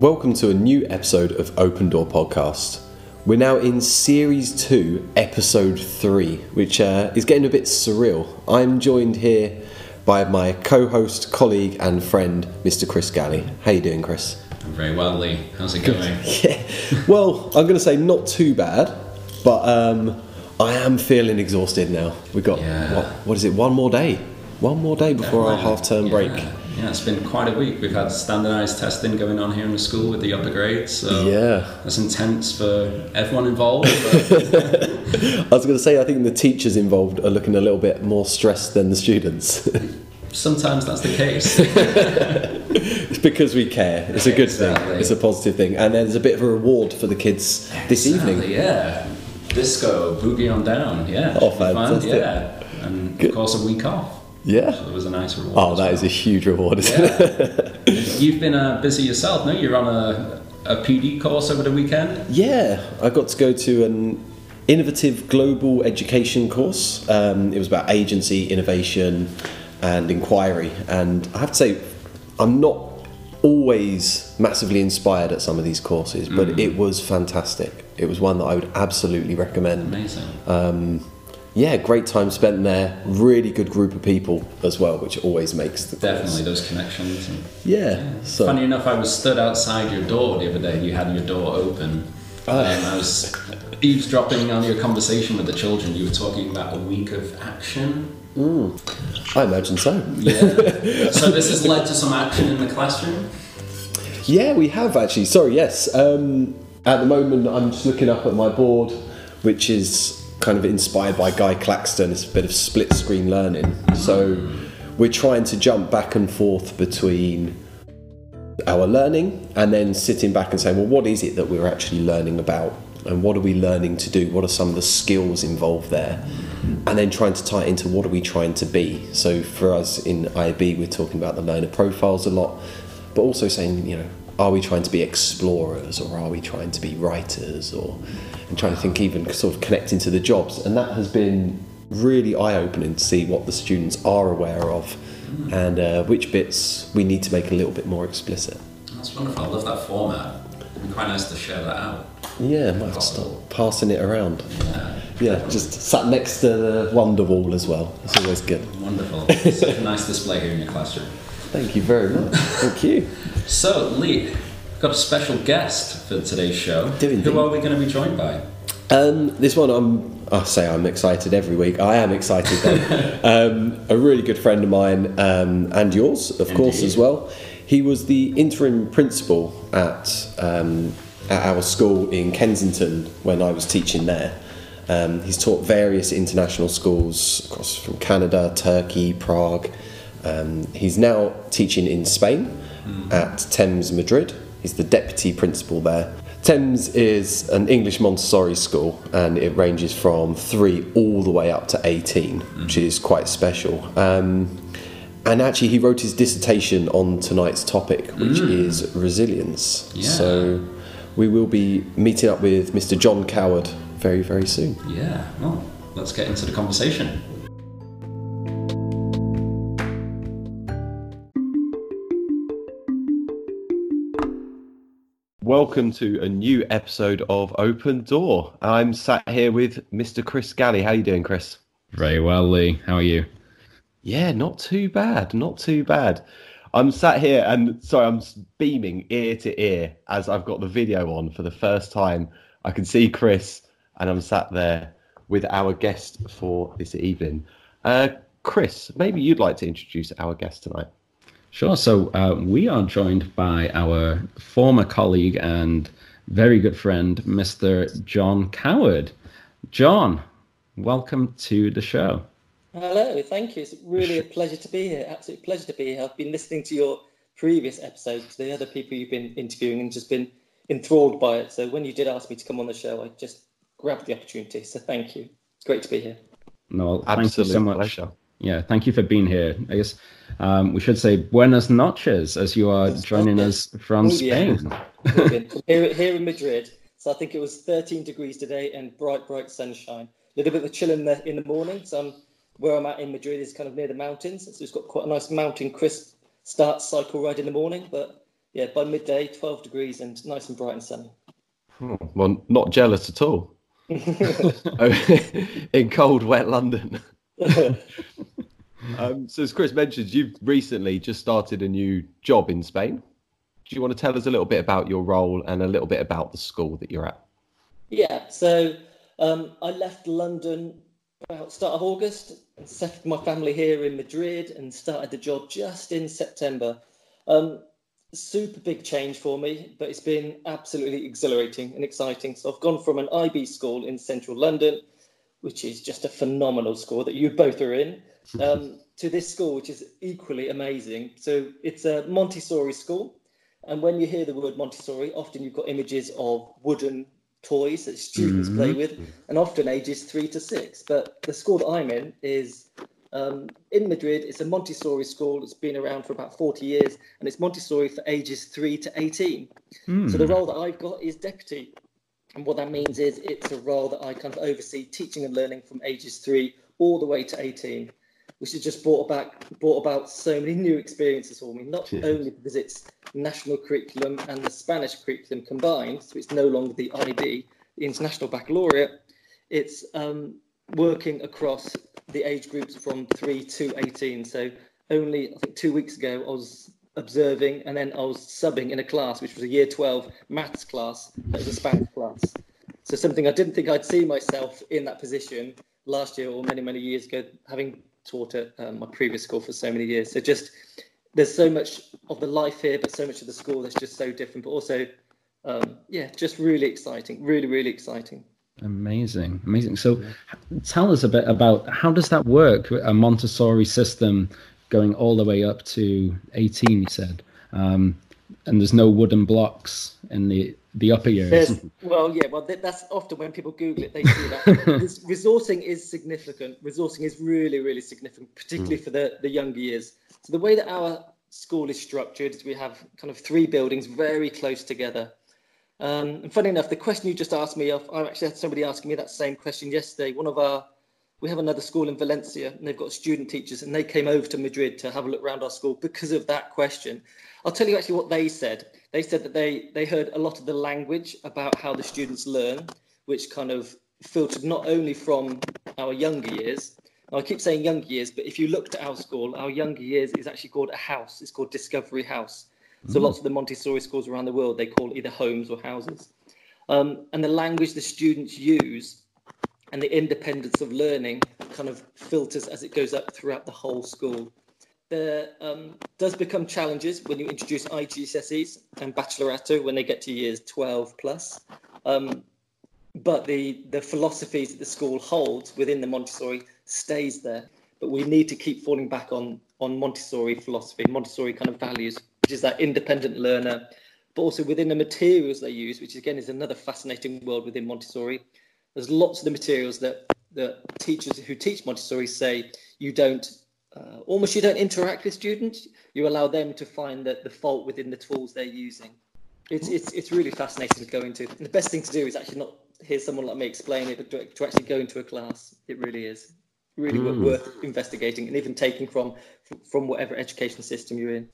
Welcome to a new episode of Open Door Podcast. We're now in Series 2, Episode 3, which is getting a bit surreal. I'm joined here by my co-host, colleague and friend, Mr. Chris Galley. How you doing, Chris? I'm very well, Lee. How's it going? Yeah. Well, I'm going to say not too bad, but I am feeling exhausted now. We've got, what is it, one more day before our half-term break. Yeah, it's been quite a week. We've had standardised testing going on here in the school with the upper grades, so that's intense for everyone involved. I was going to say, I think the teachers involved are looking a little bit more stressed than the students. Sometimes that's the case. It's because we care. It's a good thing. It's a positive thing. And there's a bit of a reward for the kids this evening. Yeah. Disco, boogie on down, Oh, fantastic. And, of course, a week off. Yeah. So it was a nice reward. Oh, that is a huge reward, isn't it? You've been busy yourself, no? You're on a PD course over the weekend? Yeah, I got to go to an innovative global education course. It was about agency, innovation, and inquiry. And I have to say, I'm not always massively inspired at some of these courses, but it was fantastic. It was one that I would absolutely recommend. Amazing. Yeah, great time spent there. Really good group of people as well, which always makes the definitely course. Those connections. And so. Funny enough, I was stood outside your door the other day. You had your door open, and I was eavesdropping on your conversation with the children. You were talking about a week of action. I imagine so. So this has led to some action in the classroom. Yeah, we have actually. Sorry, yes. At the moment, I'm just looking up at my board, which is kind of inspired by Guy Claxton. It's a bit of split screen learning. So we're trying to jump back and forth between our learning and then sitting back and saying, well, what is it that we're actually learning about? And what are we learning to do? What are some of the skills involved there? And then trying to tie it into what are we trying to be? So for us in IB, we're talking about the learner profiles a lot, but also saying, you know, are we trying to be explorers or are we trying to be writers or and trying to think even sort of connecting to the jobs. And that has been really eye-opening to see what the students are aware of and which bits we need to make a little bit more explicit. That's wonderful. I love that format. It'd be quite nice to share that out. Yeah, I might have to start passing it around. Yeah, just sat next to the wonder wall as well. That's always good. Wonderful. Such a nice display here in your classroom. Thank you very much. Thank you. So, Lee, we've got a special guest for today's show. Who are we going to be joined by? This one, I say I'm excited every week. I am excited though. A really good friend of mine, and yours, of course, as well. He was the interim principal at our school in Kensington when I was teaching there. He's taught various international schools across from Canada, Turkey, Prague. He's now teaching in Spain at TEMS Madrid. He's the deputy principal there. TEMS is an English Montessori school and it ranges from 3 all the way up to 18, which is quite special. And actually he wrote his dissertation on tonight's topic, which is resilience. So we will be meeting up with Mr. John Coward very, very soon. Yeah, well, let's get into the conversation. Welcome to a new episode of Open Door. I'm sat here with Mr. Chris Galley. How are you doing, Chris? Very well, Lee. How are you? Yeah, not too bad. Not too bad. I'm sat here and, sorry, I'm beaming ear to ear as I've got the video on for the first time. I can see Chris and I'm sat there with our guest for this evening. Chris, maybe you'd like to introduce our guest tonight. Sure. So we are joined by our former colleague and very good friend, Mr. John Coward. John, welcome to the show. Hello. Thank you. It's really a pleasure to be here. Absolute pleasure to be here. I've been listening to your previous episodes, the other people you've been interviewing, and just been enthralled by it. So when you did ask me to come on the show, I just grabbed the opportunity. So thank you. It's great to be here. No, thank you so much. Pleasure. Yeah, thank you for being here. I guess we should say buenas noches as you are joining us from Spain. Here in Madrid. So I think it was 13 degrees today and bright, bright sunshine. A little bit of a chill in the morning. So where I'm at in Madrid is kind of near the mountains. So it's got quite a nice mountain crisp start cycle ride in the morning. But yeah, by midday, 12 degrees and nice and bright and sunny. Oh, well, not jealous at all. In cold, wet London. So as Chris mentioned, you've recently just started a new job in Spain. Do you want to tell us a little bit about your role and a little bit about the school that you're at? Yeah, so I left London about start of August and settled my family here in Madrid and started the job just in September. Super big change for me, but it's been absolutely exhilarating and exciting. So I've gone from an IB school in central London, which is just a phenomenal school that you both are in, to this school, which is equally amazing. So it's a Montessori school. And when you hear the word Montessori, often you've got images of wooden toys that students play with, and often ages 3 to 6. But the school that I'm in is in Madrid. It's a Montessori school. It's been around for about 40 years, and it's Montessori for ages 3 to 18. So the role that I've got is deputy. And what that means is it's a role that I kind of oversee teaching and learning from ages 3 all the way to 18, which has just brought about so many new experiences for me, not only because it's national curriculum and the Spanish curriculum combined, so it's no longer the IB, the International Baccalaureate, it's working across the age groups from 3 to 18. So only, I think, 2 weeks ago, I was observing and then I was subbing in a class, which was a year 12 maths class, that was a Spanish class. So something I didn't think I'd see myself in that position last year or many, many years ago, having taught at my previous school for so many years. So just, there's so much of the life here, but so much of the school that's just so different, but also, yeah, just really exciting, really, really exciting. Amazing, amazing. So tell us a bit about, how does that work, a Montessori system going all the way up to 18, you said, and there's no wooden blocks in the upper years? That's often when people Google it, they see that. Resourcing is significant. Resourcing is really, really significant, particularly for the younger years. So the way that our school is structured is we have kind of 3 buildings very close together. And funny enough, the question you just asked me, I actually had somebody asking me that same question yesterday. We have another school in Valencia and they've got student teachers and they came over to Madrid to have a look around our school because of that question. I'll tell you actually what they said. They said that they heard a lot of the language about how the students learn, which kind of filtered not only from our younger years. Now, I keep saying younger years, but if you looked at our school, our younger years is actually called a house. It's called Discovery House. So lots of the Montessori schools around the world, they call either homes or houses. And the language the students use and the independence of learning kind of filters as it goes up throughout the whole school. There does become challenges when you introduce IGCSEs and Bachillerato when they get to years 12 plus. But the philosophies that the school holds within the Montessori stays there. But we need to keep falling back on Montessori philosophy, Montessori kind of values, which is that independent learner. But also within the materials they use, which again is another fascinating world within Montessori. There's lots of the materials that teachers who teach Montessori say you don't interact with students. You allow them to find the fault within the tools they're using. It's really fascinating to go into. And the best thing to do is actually not hear someone like me explain it, but to actually go into a class. It really is worth investigating and even taking from whatever education system you're in.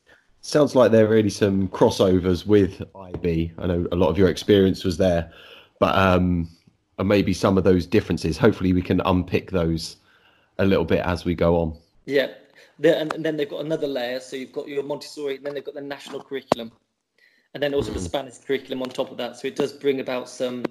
Sounds like there are really some crossovers with IB. I know a lot of your experience was there, but and maybe some of those differences, hopefully we can unpick those a little bit as we go on. Yeah, and then they've got another layer. So you've got your Montessori, and then they've got the national curriculum, and then also the Spanish curriculum on top of that. So it does bring about some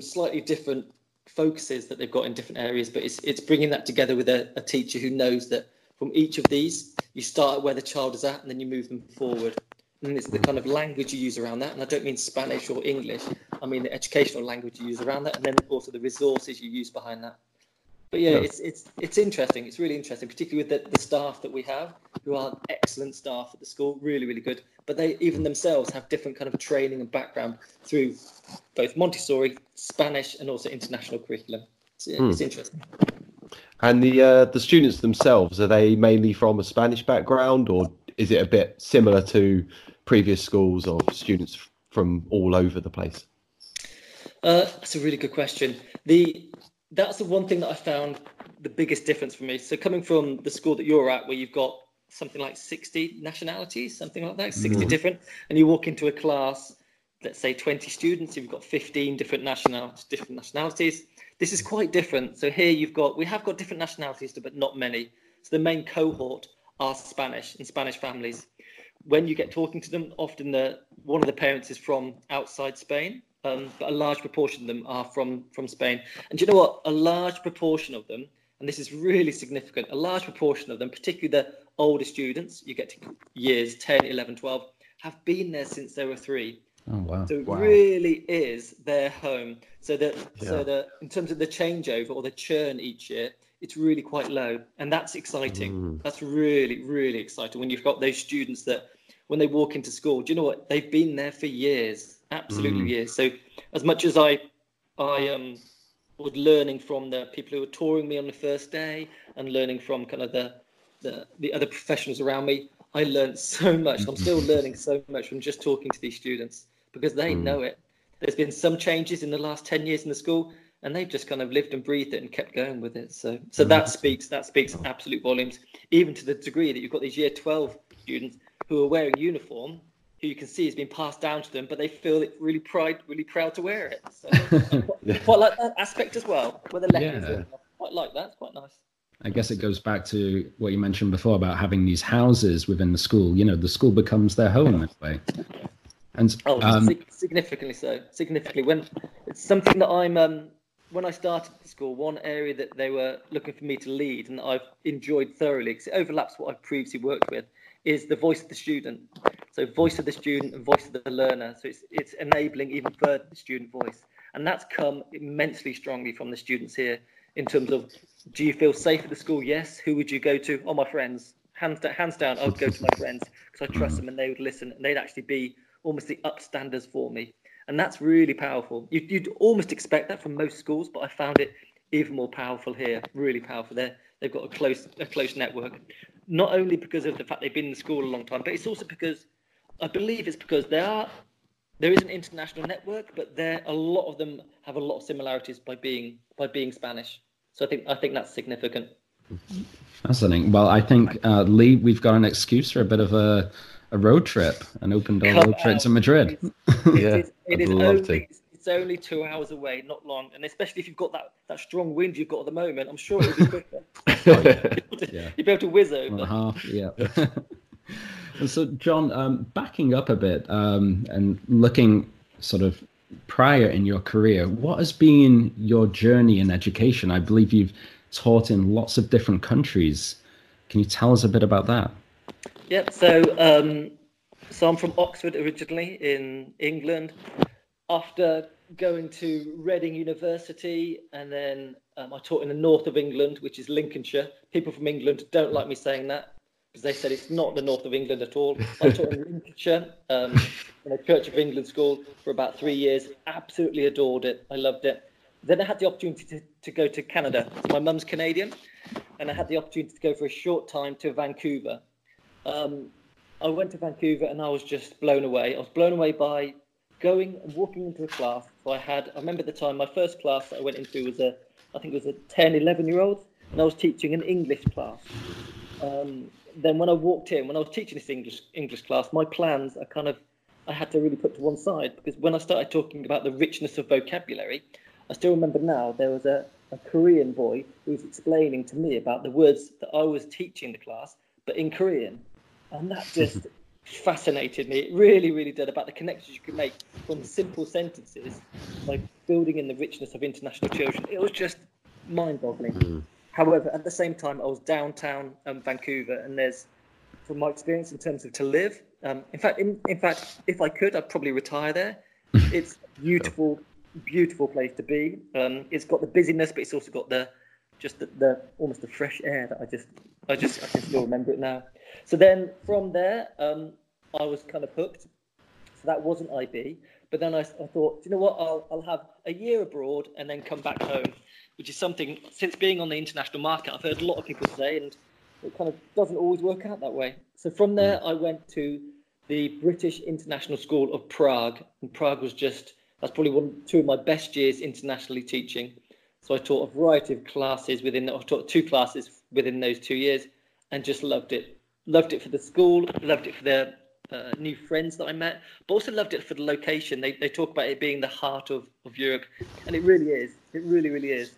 slightly different focuses that they've got in different areas, but it's bringing that together with a teacher who knows that from each of these, you start where the child is at, and then you move them forward. And it's the kind of language you use around that. And I don't mean Spanish or English. I mean the educational language you use around that, and then also the resources you use behind that. But yeah, it's interesting. It's really interesting, particularly with the staff that we have, who are excellent staff at the school, really, really good. But they even themselves have different kind of training and background through both Montessori, Spanish, and also international curriculum. So yeah, it's interesting. And the students themselves, are they mainly from a Spanish background, or is it a bit similar to previous schools of students from all over the place? That's a really good question. That's the one thing that I found the biggest difference for me. So coming from the school that you're at, where you've got something like 60 nationalities, something like that, 60 different, and you walk into a class, let's say 20 students, you've got 15 different nationalities. This is quite different. So here you've got, we have got different nationalities, but not many. So the main cohort are Spanish and Spanish families. When you get talking to them, often one of the parents is from outside Spain, but a large proportion of them are from Spain. And do you know what? A large proportion of them, and this is really significant, a large proportion of them, particularly the older students, you get to years 10, 11, 12, have been there since they were 3. Oh, wow. So it really is their home. So that in terms of the changeover or the churn each year, it's really quite low. And that's exciting. That's really, really exciting when you've got those students that when they walk into school, do you know what? They've been there for years, absolutely years. So as much as I was learning from the people who were touring me on the first day and learning from kind of the other professionals around me, I learned so much. I'm still learning so much from just talking to these students because they know it. There's been some changes in the last 10 years in the school, and they've just kind of lived and breathed it and kept going with it. So that speaks absolute volumes, even to the degree that you've got these year 12 students who are wearing uniform, who you can see has been passed down to them, but they feel really proud to wear it. So quite like that aspect as well, where the letters are. Quite like that. It's quite nice. I guess it goes back to what you mentioned before about having these houses within the school. You know, the school becomes their home in a way. And significantly so. Significantly, when it's something that I'm. When I started the school, one area that they were looking for me to lead and that I've enjoyed thoroughly, because it overlaps what I've previously worked with, is the voice of the student. So voice of the student and voice of the learner. So it's enabling even further the student voice. And that's come immensely strongly from the students here in terms of, do you feel safe at the school? Yes. Who would you go to? Oh, my friends. Hands down, I would go to my friends because I trust them and they would listen and they'd actually be almost the upstanders for me. And that's really powerful. You'd almost expect that from most schools, but I found it even more powerful here, really powerful. They've got a close network, not only because of the fact they've been in the school a long time, but it's also because, I believe it's because there is an international network, but a lot of them have a lot of similarities by being Spanish. So I think that's significant. Fascinating. Well, I think, Lee, we've got an excuse for a bit of a road trip, an open door road trip to Madrid. It's only 2 hours away, not long, and especially if you've got that strong wind you've got at the moment, I'm sure it'll be quicker. You'll be able to whiz over. And so, John, backing up a bit and looking sort of prior in your career, what has been your journey in education? I believe you've taught in lots of different countries. Can you tell us a bit about that? Yep, so I'm from Oxford originally in England. After going to Reading University, and then I taught in the north of England, which is Lincolnshire. People from England don't like me saying that because they said it's not the north of England at all. I taught in Lincolnshire in a Church of England school for about 3 years. Absolutely adored it. I loved it. Then I had the opportunity to go to Canada. So my mum's Canadian, and I had the opportunity to go for a short time to Vancouver. I went to Vancouver and I was just blown away. I was blown away by going and walking into a class. So I remember at the time, my first class that I went into was I think it was a 10, 11-year-old, and I was teaching an English class. Then when I walked in, when I was teaching this English class, my plans, I had to really put to one side, because when I started talking about the richness of vocabulary, I still remember now there was a Korean boy who was explaining to me about the words that I was teaching the class, but in Korean. And that just fascinated me. It really, really did, about the connections you can make from simple sentences, like building in the richness of international children. It was just mind-boggling. However, at the same time, I was downtown Vancouver, and there's, from my experience in terms of to live, in fact, if I could, I'd probably retire there. It's a beautiful, beautiful place to be. It's got the busyness, but it's also got the almost the fresh air that I can still remember it now. So then from there, I was kind of hooked. So that wasn't IB. But then I thought, you know what, I'll have a year abroad and then come back home, which is something, since being on the international market, I've heard a lot of people say, and it kind of doesn't always work out that way. So from there, I went to the British International School of Prague. And Prague was that's probably two of my best years internationally teaching. So I taught a variety of classes I taught 2 classes within those 2 years and just loved it. Loved it for the school, loved it for the new friends that I met, but also loved it for the location. They talk about it being the heart of Europe, and it really is. It really, really is.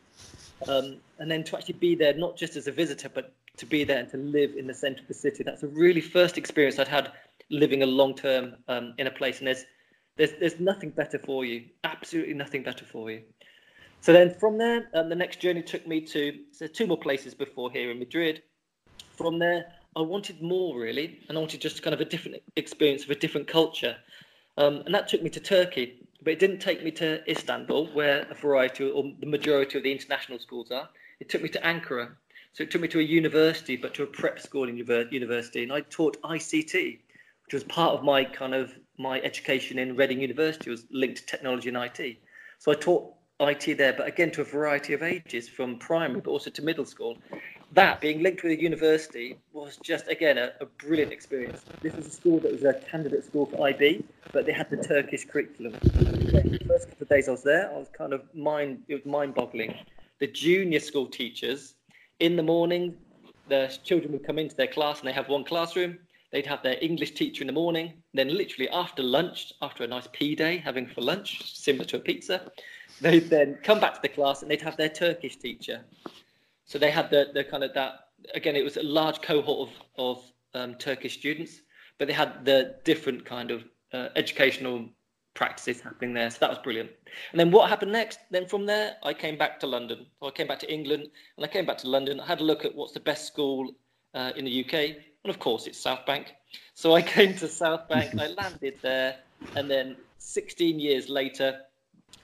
And then to actually be there, not just as a visitor, but to be there and to live in the centre of the city. That's a really first experience I'd had living a long term in a place. And there's nothing better for you, absolutely nothing better for you. So then from there, the next journey took me to two more places before here in Madrid. From there, I wanted more, really, and I wanted just kind of a different experience of a different culture. And that took me to Turkey, but it didn't take me to Istanbul, where a variety or the majority of the international schools are. It took me to Ankara. So it took me to a university, but to a prep school in university. And I taught ICT, which was part of my kind of my education in Reading University, was linked to technology and IT. So I taught IT there, but again, to a variety of ages, from primary, but also to middle school. That being linked with a university was just, again, a brilliant experience. This was a school that was a candidate school for IB, but they had the Turkish curriculum. The first couple of days I was there, I was kind of mind-boggling. The junior school teachers, in the morning, the children would come into their class and they have one classroom. They'd have their English teacher in the morning. Then literally after lunch, after a nice pea day, having for lunch, similar to a pizza, they'd then come back to the class and they'd have their Turkish teacher. So they had the kind of that, again, it was a large cohort of Turkish students, but they had the different kind of educational practices happening there. So that was brilliant. And then what happened next? Then from there, I came back to London. So I came back to England and I came back to London. I had a look at what's the best school in the UK. And of course, it's South Bank. So I came to South Bank, I landed there. And then 16 years later,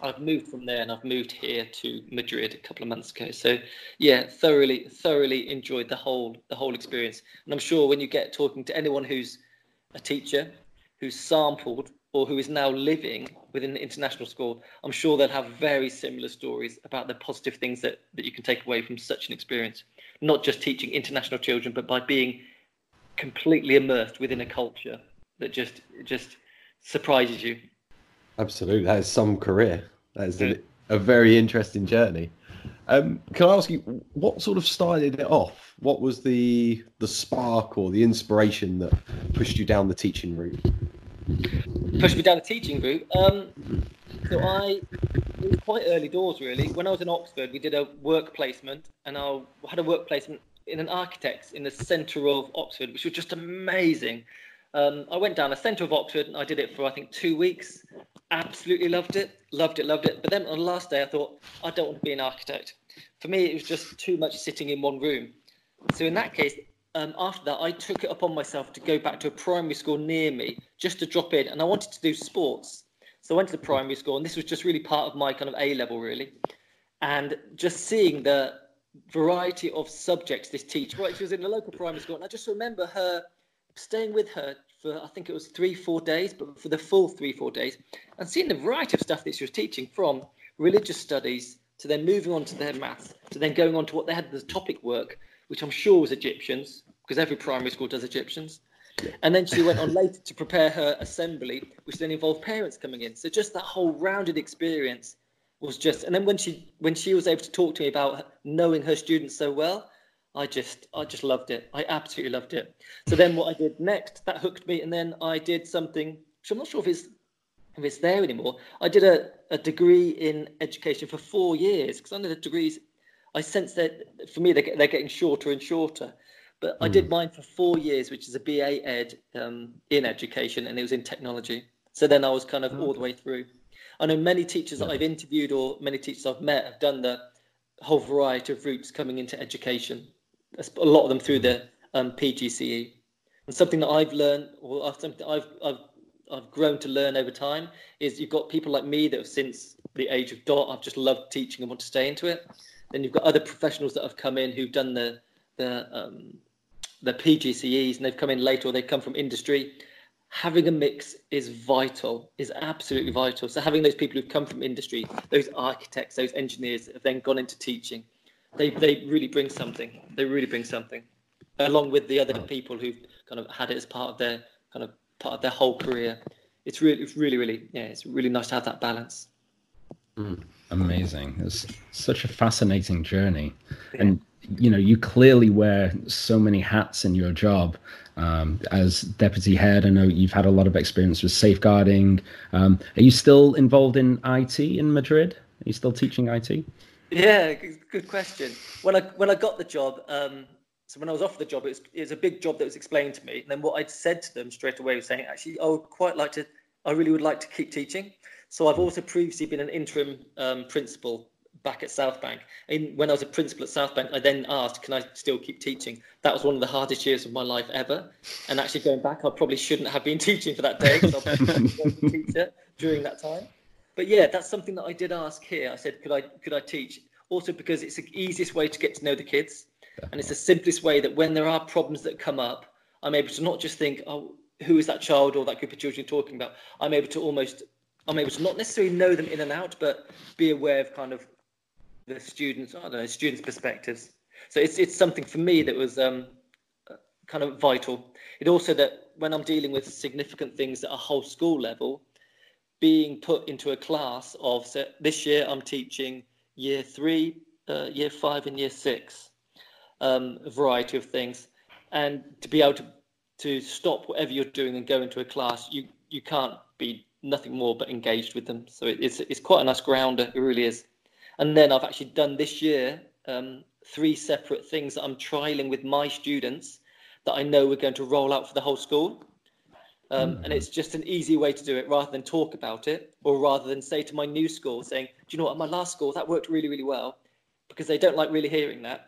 I've moved from there and I've moved here to Madrid a couple of months ago. So, yeah, thoroughly enjoyed the whole experience. And I'm sure when you get talking to anyone who's a teacher, who's sampled or who is now living within an international school, I'm sure they'll have very similar stories about the positive things that you can take away from such an experience. Not just teaching international children, but by being completely immersed within a culture that just surprises you. Absolutely, that is some career. That is a very interesting journey. Can I ask you, what sort of started it off? What was the spark or the inspiration that pushed you down the teaching route? Pushed me down the teaching route? It was quite early doors, really. When I was in Oxford, we did a work placement, and I had a work placement in an architect's in the centre of Oxford, which was just amazing. I went down the centre of Oxford and I did it for, I think, 2 weeks. Absolutely loved it. But then on the last day, I thought, I don't want to be an architect. For me, it was just too much sitting in one room. So in that case, after that, I took it upon myself to go back to a primary school near me just to drop in. And I wanted to do sports. So I went to the primary school, and this was just really part of my kind of A-level, really. And just seeing the variety of subjects this teacher, right, she was in the local primary school, and I just remember her, staying with her for, I think it was 3-4 days, but for the full 3-4 days, and seeing the variety of stuff that she was teaching, from religious studies to then moving on to their maths, to then going on to what they had, the topic work, which I'm sure was Egyptians, because every primary school does Egyptians. And then she went on later to prepare her assembly, which then involved parents coming in. So just that whole rounded experience was just, and then when she was able to talk to me about knowing her students so well, I just loved it. I absolutely loved it. So then what I did next, that hooked me, and then I did something, which I'm not sure if it's there anymore. I did a degree in education for 4 years, because under the degrees, I sense that, for me, they're getting shorter and shorter. But I did mine for 4 years, which is a BA Ed in education, and it was in technology. So then I was kind of all the way through. I know many teachers that I've interviewed or many teachers I've met have done the whole variety of routes coming into education. A lot of them through the PGCE, and something that I've learned, or something I've grown to learn over time, is you've got people like me that have, since the age of dot, I've just loved teaching and want to stay into it. Then you've got other professionals that have come in who've done the PGCEs, and they've come in later, or they come from industry. Having a mix is vital, is absolutely vital. So having those people who've come from industry, those architects, those engineers that have then gone into teaching, They really bring something. They really bring something, along with the other people who've kind of had it as part of their whole career. It's really nice to have that balance. Amazing. It's such a fascinating journey, and you clearly wear so many hats in your job, As deputy head, I know you've had a lot of experience with safeguarding. Are you still involved in IT in Madrid? Are you still teaching IT? Yeah, good question. When I got the job, so when I was offered the job, it was a big job that was explained to me. And then what I'd said to them straight away was saying, actually, I really would like to keep teaching. So I've also previously been an interim principal back at South Bank. And when I was a principal at South Bank, I then asked, can I still keep teaching? That was one of the hardest years of my life ever. And actually going back, I probably shouldn't have been teaching for that day, because I was a teacher during that time. But yeah, that's something that I did ask here. I said, could I teach? Also because it's the easiest way to get to know the kids. And it's the simplest way that when there are problems that come up, I'm able to not just think, oh, who is that child or that group of children talking about? I'm able to not necessarily know them in and out, but be aware of kind of the students, students' perspectives. So it's something for me that was kind of vital. It also that when I'm dealing with significant things at a whole school level, being put into a class of, so this year I'm teaching year 3, year 5 and year 6. A variety of things, and to be able to stop whatever you're doing and go into a class, you can't be nothing more but engaged with them. So it's quite a nice grounder, it really is. And then I've actually done this year 3 separate things that I'm trialing with my students that I know we're going to roll out for the whole school. And it's just an easy way to do it rather than talk about it, or rather than say to my new school saying, do you know what, at my last school that worked really, really well, because they don't like really hearing that.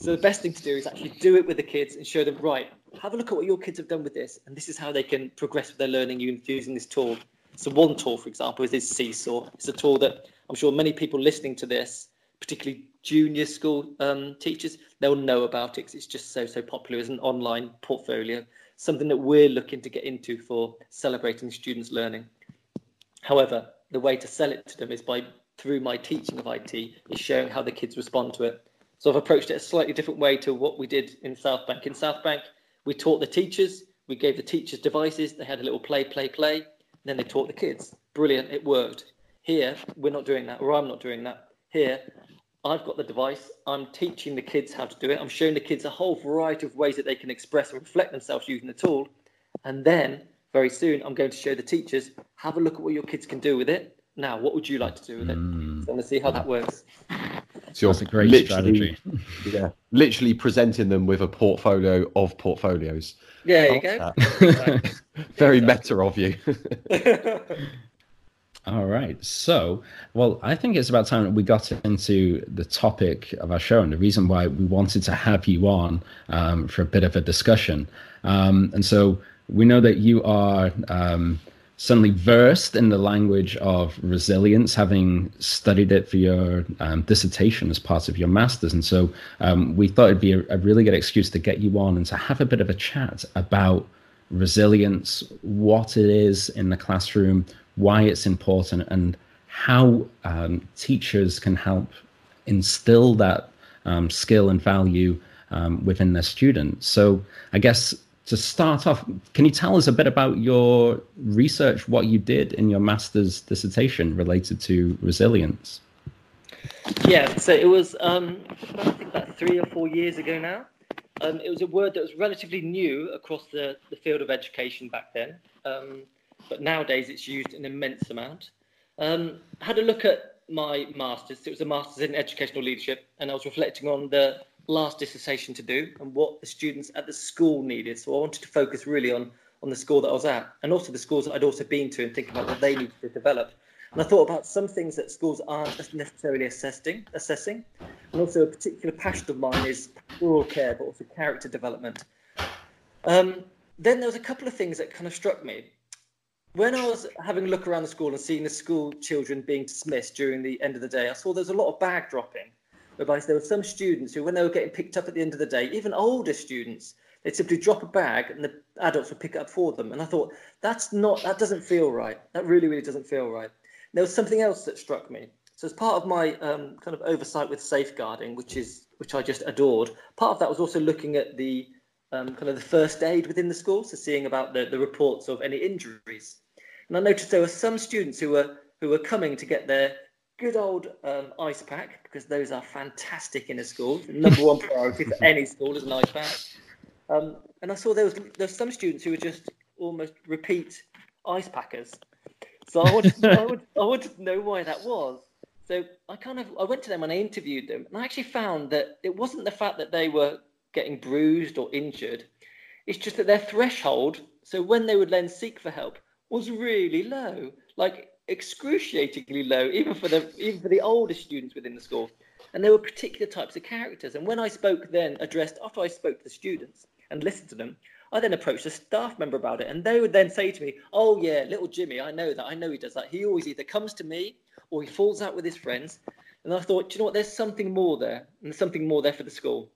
So the best thing to do is actually do it with the kids and show them, right, have a look at what your kids have done with this, and this is how they can progress with their learning using this tool. So one tool, for example, is this Seesaw. It's a tool that I'm sure many people listening to this, particularly junior school teachers, they'll know about it because it's just so popular as an online portfolio, something that we're looking to get into for celebrating students' learning. However, the way to sell it to them is through my teaching of IT, is showing how the kids respond to it. So I've approached it a slightly different way to what we did in South Bank. In South Bank, we taught the teachers, we gave the teachers devices, they had a little play, and then they taught the kids. Brilliant, it worked. Here, we're not doing that, or I'm not doing that. Here, I've got the device, I'm teaching the kids how to do it, I'm showing the kids a whole variety of ways that they can express and reflect themselves using the tool, and then, very soon, I'm going to show the teachers, have a look at what your kids can do with it. Now, what would you like to do with it? So I'm going to see how that works. So that's a great strategy. Yeah, literally presenting them with a portfolio of portfolios. Yeah, there you go. Exactly. Very meta of you. All right. So, well, I think it's about time that we got into the topic of our show and the reason why we wanted to have you on for a bit of a discussion. And so we know that you are... suddenly versed in the language of resilience, having studied it for your dissertation as part of your master's. And so we thought it'd be a really good excuse to get you on and to have a bit of a chat about resilience, what it is in the classroom, why it's important, and how teachers can help instill that skill and value within their students. So I guess, to start off, can you tell us a bit about your research, what you did in your master's dissertation related to resilience? Yeah, so it was, I think about 3 or 4 years ago now. It was a word that was relatively new across the field of education back then, but nowadays it's used an immense amount. I had a look at my master's. It was a master's in educational leadership, and I was reflecting on the last dissertation to do and what the students at the school needed. So I wanted to focus really on the school that I was at, and also the schools that I'd also been to, and think about what they needed to develop. And I thought about some things that schools aren't necessarily assessing. And also a particular passion of mine is pastoral care, but also character development. Then there was a couple of things that kind of struck me. When I was having a look around the school and seeing the school children being dismissed during the end of the day, I saw there's a lot of bag dropping. Whereby there were some students who, when they were getting picked up at the end of the day, even older students, they'd simply drop a bag and the adults would pick it up for them. And I thought, that doesn't feel right. That really, really doesn't feel right. And there was something else that struck me. So as part of my kind of oversight with safeguarding, which I just adored, part of that was also looking at the kind of the first aid within the school, so seeing about the reports of any injuries. And I noticed there were some students who were coming to get their good old ice pack, because those are fantastic in a school. The number one priority for any school is an ice pack. And I saw there was some students who would just almost repeat ice packers. So I wanted to know why that was. So I went to them and I interviewed them, and I actually found that it wasn't the fact that they were getting bruised or injured. It's just that their threshold, so when they would then seek for help, was really low, like excruciatingly low, even for the older students within the school. And there were particular types of characters. And when I spoke then, after I spoke to the students and listened to them, I then approached a staff member about it, and they would then say to me, oh yeah, little Jimmy, I know he does that. He always either comes to me or he falls out with his friends. And I thought, do you know what, there's something more there, and there's something more there for the school.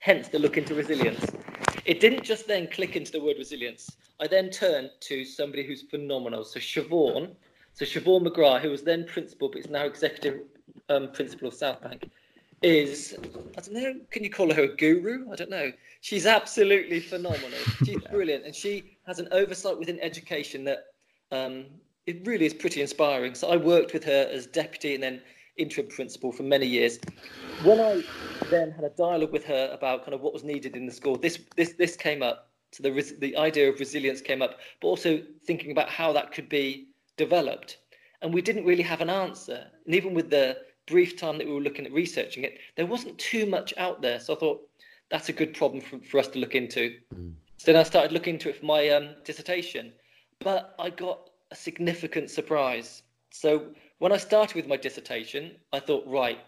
Hence the look into resilience. It didn't just then click into the word resilience. I then turned to somebody who's phenomenal, so Siobhan McGrath, who was then principal but is now executive principal of South Bank, is, I don't know, can you call her a guru? I don't know. She's absolutely phenomenal. She's brilliant, and she has an oversight within education that it really is pretty inspiring. So I worked with her as deputy and then interim principal for many years. When I then had a dialogue with her about kind of what was needed in the school, this came up. So the idea of resilience came up, but also thinking about how that could be developed. And we didn't really have an answer. And even with the brief time that we were looking at researching it, there wasn't too much out there. So I thought, that's a good problem for us to look into. Mm. So then I started looking into it for my dissertation, but I got a significant surprise. So when I started with my dissertation, I thought, right,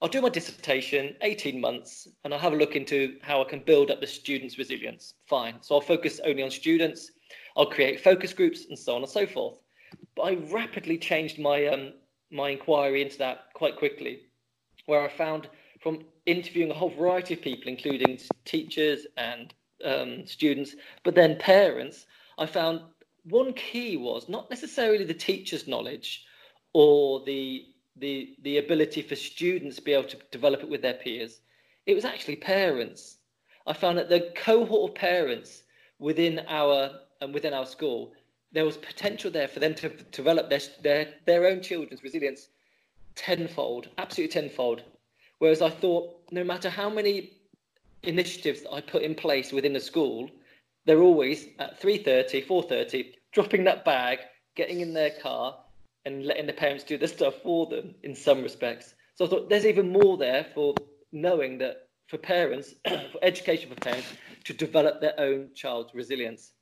I'll do my dissertation, 18 months, and I'll have a look into how I can build up the students' resilience. Fine. So I'll focus only on students. I'll create focus groups and so on and so forth. But I rapidly changed my inquiry into that quite quickly, where I found from interviewing a whole variety of people, including teachers and students, but then parents, I found one key was not necessarily the teacher's knowledge or the ability for students to be able to develop it with their peers. It was actually parents. I found that the cohort of parents within our school, there was potential there for them to develop their own children's resilience tenfold, absolutely tenfold. Whereas I thought, no matter how many initiatives that I put in place within a school, they're always at 3:30, 4:30, dropping that bag, getting in their car and letting the parents do the stuff for them in some respects. So I thought there's even more there for knowing that for parents, for education for parents to develop their own child's resilience.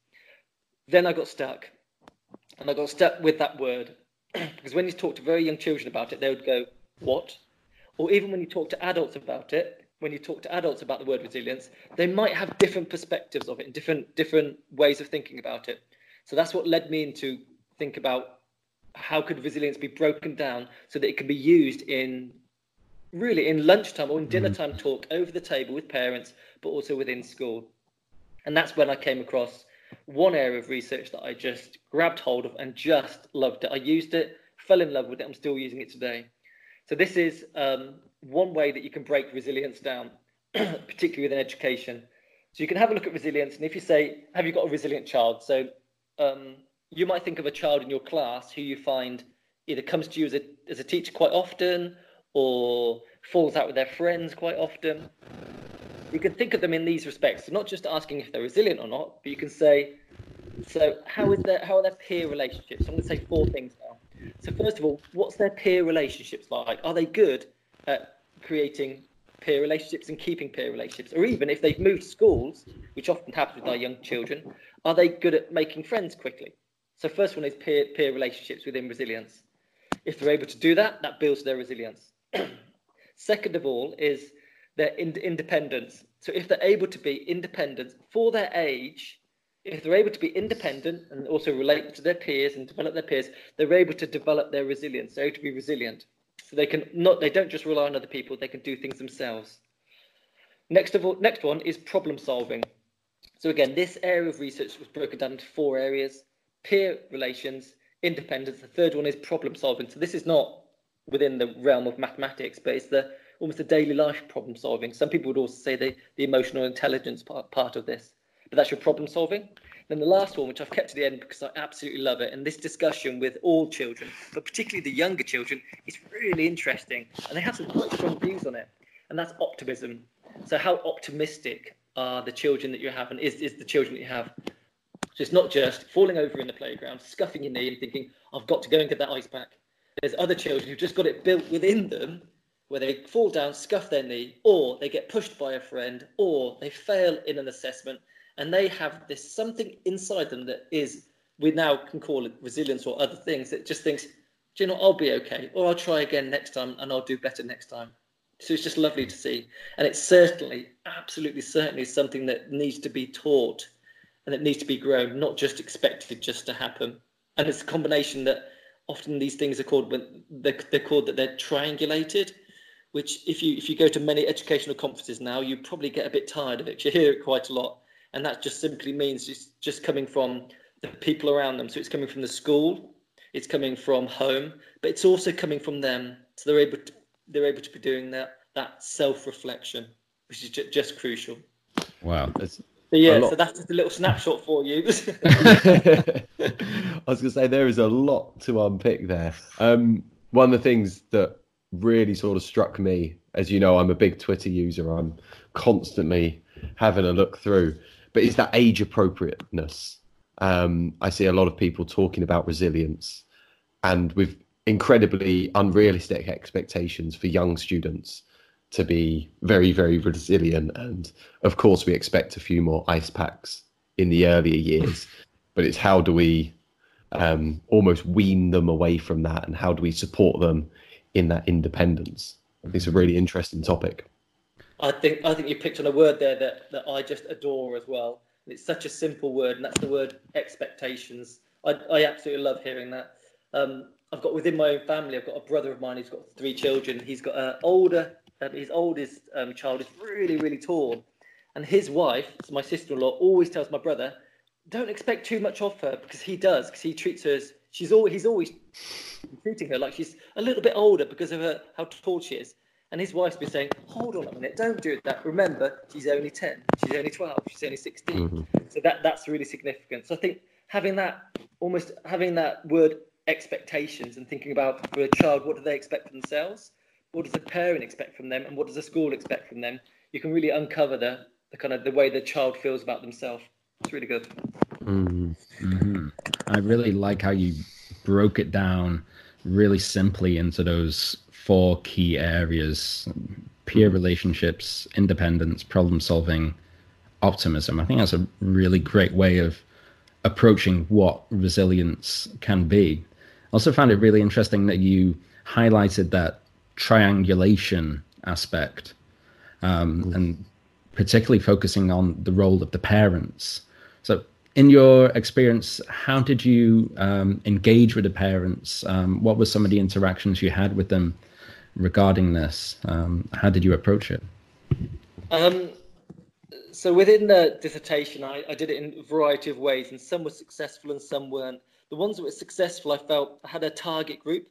Then I got stuck. And I got stuck with that word, because when you talk to very young children about it, they would go, what? Or even when you talk to adults about it, when you talk to adults about the word resilience, they might have different perspectives of it and different ways of thinking about it. So that's what led me into think about how could resilience be broken down so that it can be used in lunchtime or in dinner time talk over the table with parents, but also within school. And that's when I came across one area of research that I just grabbed hold of and just loved it. I used it, fell in love with it. I'm still using it today. So this is one way that you can break resilience down, particularly within education. So you can have a look at resilience. And if you say, have you got a resilient child? So you might think of a child in your class who you find either comes to you as a teacher quite often or falls out with their friends quite often. You can think of them in these respects. So not just asking if they're resilient or not, but you can say, so how are their peer relationships? So I'm going to say four things now. So first of all, what's their peer relationships like? Are they good at creating peer relationships and keeping peer relationships? Or even if they've moved schools, which often happens with our young children, are they good at making friends quickly? So first one is peer relationships within resilience. If they're able to do that, that builds their resilience. Second of all is their independence. So if they're able to be independent for their age, if they're able to be independent and also relate to their peers and develop their peers, they're able to develop their resilience. They're able to be resilient. So they don't just rely on other people, they can do things themselves. Next one is problem solving. So again, this area of research was broken down into four areas: peer relations, independence. The third one is problem solving. So this is not within the realm of mathematics, but it's almost the daily life problem solving. Some people would also say the emotional intelligence part of this, but that's your problem solving. Then the last one, which I've kept to the end because I absolutely love it, and this discussion with all children, but particularly the younger children, is really interesting, and they have some quite strong views on it, and that's optimism. So how optimistic are the children that you have, and is the children that you have. So it's not just falling over in the playground, scuffing your knee and thinking, I've got to go and get that ice pack. There's other children who've just got it built within them, where they fall down, scuff their knee, or they get pushed by a friend, or they fail in an assessment, and they have this something inside them that is, we now can call it resilience or other things, that just thinks, do you know, I'll be okay, or I'll try again next time, and I'll do better next time. So it's just lovely to see. And it's certainly, absolutely certainly something that needs to be taught, and it needs to be grown, not just expected just to happen. And it's a combination that often these things are called, when they're called that they're triangulated, which if you go to many educational conferences now, you probably get a bit tired of it. You hear it quite a lot. And that just simply means it's just coming from the people around them. So it's coming from the school, it's coming from home, but it's also coming from them. So they're able to be doing that self-reflection, which is just crucial. Wow. So that's just a little snapshot for you. I was going to say, there is a lot to unpick there. One of the things that really sort of struck me, as you know, I'm a big Twitter user, I'm constantly having a look through, but is that age appropriateness. I see a lot of people talking about resilience, and with incredibly unrealistic expectations for young students to be very, very resilient. And of course we expect a few more ice packs in the earlier years, but it's how do we almost wean them away from that, and how do we support them in that independence? It's a really interesting topic. I think you picked on a word there that I just adore as well. It's such a simple word, and that's the word expectations. I absolutely love hearing that. I've got within my own family, I've got a brother of mine who's got 3 children. He's got an his oldest child is really, really tall. And his wife, so my sister-in-law, always tells my brother, don't expect too much of her, because he does, because he treats her as, he's always treating her like she's a little bit older because of how tall she is. And his wife's been saying, hold on a minute, don't do that. Remember, she's only 10, she's only 12, she's only 16. Mm-hmm. So that's really significant. So I think having that word expectations, and thinking about, for a child, what do they expect from themselves? What does a parent expect from them? And what does a school expect from them? You can really uncover the kind of the way the child feels about themselves. It's really good. Mm-hmm. I really like how you broke it down really simply into those 4 key areas: peer relationships, independence, problem solving, optimism. I think that's a really great way of approaching what resilience can be. I also found it really interesting that you highlighted that triangulation aspect, and particularly focusing on the role of the parents. So in your experience, how did you engage with the parents? What were some of the interactions you had with them regarding this? How did you approach it? So within the dissertation, I did it in a variety of ways, and some were successful and some weren't. The ones that were successful, I felt, I had a target group.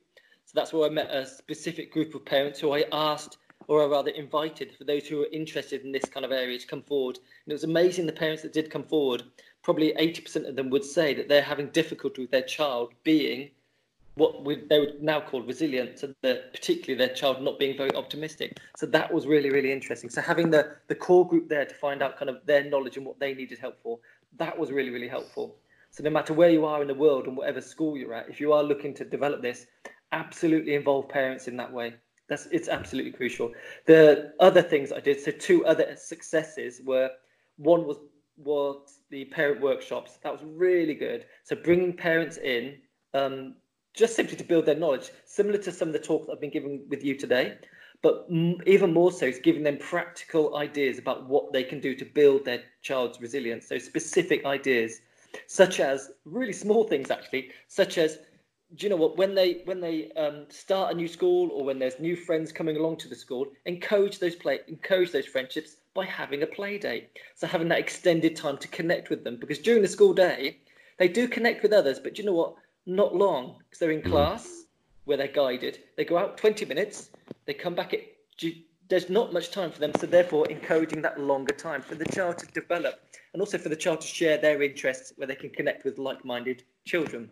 So that's where I met a specific group of parents who I asked, or I rather invited, for those who were interested in this kind of area to come forward. And it was amazing, the parents that did come forward, probably 80% of them would say that they're having difficulty with their child being what they would now call resilient, and particularly their child not being very optimistic. So that was really, really interesting. So having the core group there to find out kind of their knowledge and what they needed help for, that was really, really helpful. So no matter where you are in the world and whatever school you're at, if you are looking to develop this, absolutely involve parents in that way. It's absolutely crucial. The other things I did, so 2 other successes were, one was the parent workshops. That was really good. So bringing parents in, just simply to build their knowledge, similar to some of the talks I've been giving with you today, but even more so is giving them practical ideas about what they can do to build their child's resilience. So specific ideas, such as really small things, actually, such as, do you know what, when they start a new school, or when there's new friends coming along to the school, encourage those friendships by having a play date. So having that extended time to connect with them, because during the school day, they do connect with others, but do you know what? Not long, because they're in class where they're guided. They go out 20 minutes, they come back. There's not much time for them. So therefore, encouraging that longer time for the child to develop, and also for the child to share their interests where they can connect with like-minded children.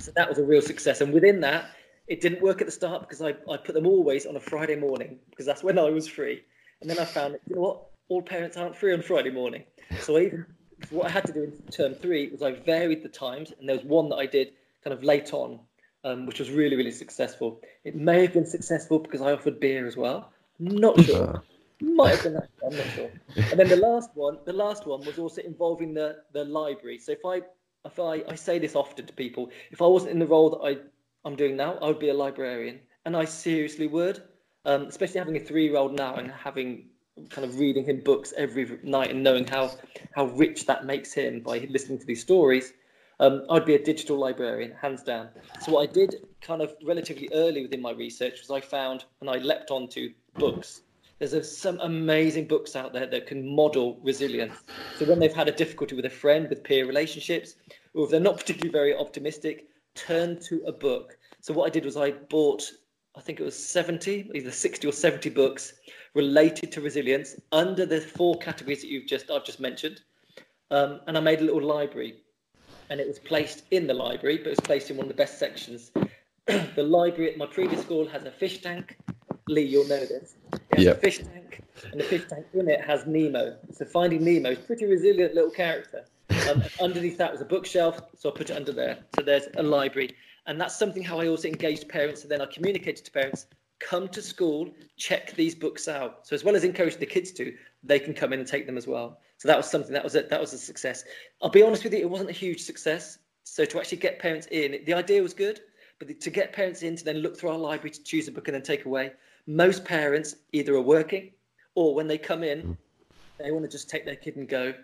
So that was a real success. And within that, it didn't work at the start, because I put them always on a Friday morning, because that's when I was free. And then I found that, you know what, all parents aren't free on Friday morning. So what I had to do in term three was I varied the times, and there was one that I did kind of late on, which was really, really successful. It may have been successful because I offered beer as well. Not sure. Might have been that, I'm not sure. And then the last one was also involving the library. So if I say this often to people, if I wasn't in the role that I'm doing now, I would be a librarian. And I seriously would, especially having a 3-year-old now and having kind of reading him books every night and knowing how rich that makes him by listening to these stories. I'd be a digital librarian, hands down. So what I did kind of relatively early within my research was I found, and I leapt onto books. There's some amazing books out there that can model resilience. So when they've had a difficulty with a friend, with peer relationships, or if they're not particularly very optimistic, turn to a book. So what I did was I bought, I think it was 60 or 70 books related to resilience under the 4 categories that I've just mentioned. And I made a little library, and it was placed in the library, but it was placed in one of the best sections. The library at my previous school has a fish tank. Lee, you'll know this. It has a fish tank, and the fish tank in it has Nemo. So Finding Nemo is a pretty resilient little character. Underneath that was a bookshelf, so I put it under there. So there's a library. And that's something how I also engaged parents, and then I communicated to parents, come to school, check these books out. So as well as encouraging the kids to, they can come in and take them as well. So that was something, that was a success. I'll be honest with you, it wasn't a huge success. So to actually get parents in, the idea was good, but to get parents in to then look through our library to choose a book and then take away, most parents either are working, or when they come in, they want to just take their kid and go,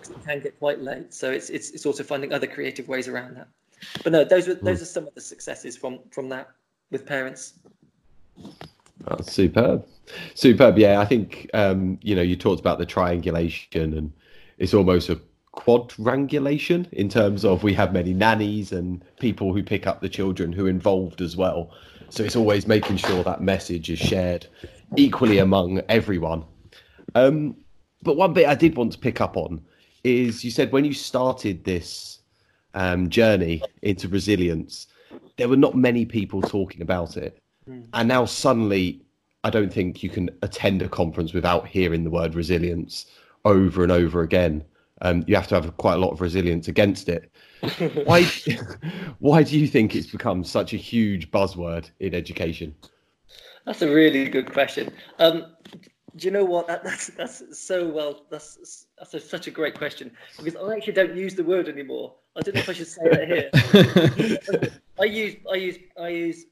because it can get quite late. So it's also finding other creative ways around that. But no, those are some of the successes from that with parents. That's superb. Yeah, I think you talked about the triangulation, and it's almost a quadrangulation in terms of we have many nannies and people who pick up the children who are involved as well. So it's always making sure that message is shared equally among everyone. But one bit I did want to pick up on is you said when you started this journey into resilience, there were not many people talking about it. And now suddenly, I don't think you can attend a conference without hearing the word resilience over and over again. You have to have quite a lot of resilience against it. Why do you think it's become such a huge buzzword in education? That's a really good question. Do you know what? That's such a great question, because I actually don't use the word anymore. I don't know if I should say that here. I use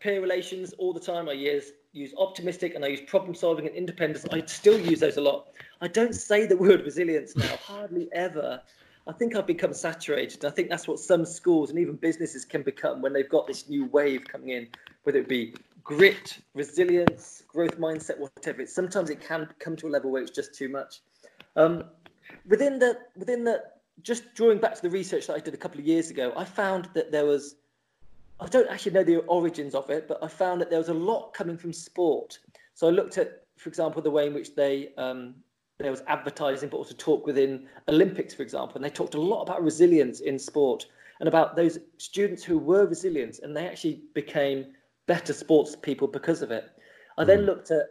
peer relations all the time. I use optimistic, and I use problem solving and independence. I still use those a lot. I don't say the word resilience now, hardly ever. I think I've become saturated. I think that's what some schools and even businesses can become when they've got this new wave coming in, whether it be grit, resilience, growth mindset, whatever. Sometimes it can come to a level where it's just too much. Just drawing back to the research that I did a couple of years ago, I found that there was, I don't actually know the origins of it, but I found that there was a lot coming from sport. So I looked at, for example, the way in which there was advertising, but also talk within Olympics, for example. And they talked a lot about resilience in sport and about those students who were resilient, and they actually became better sports people because of it. I then looked at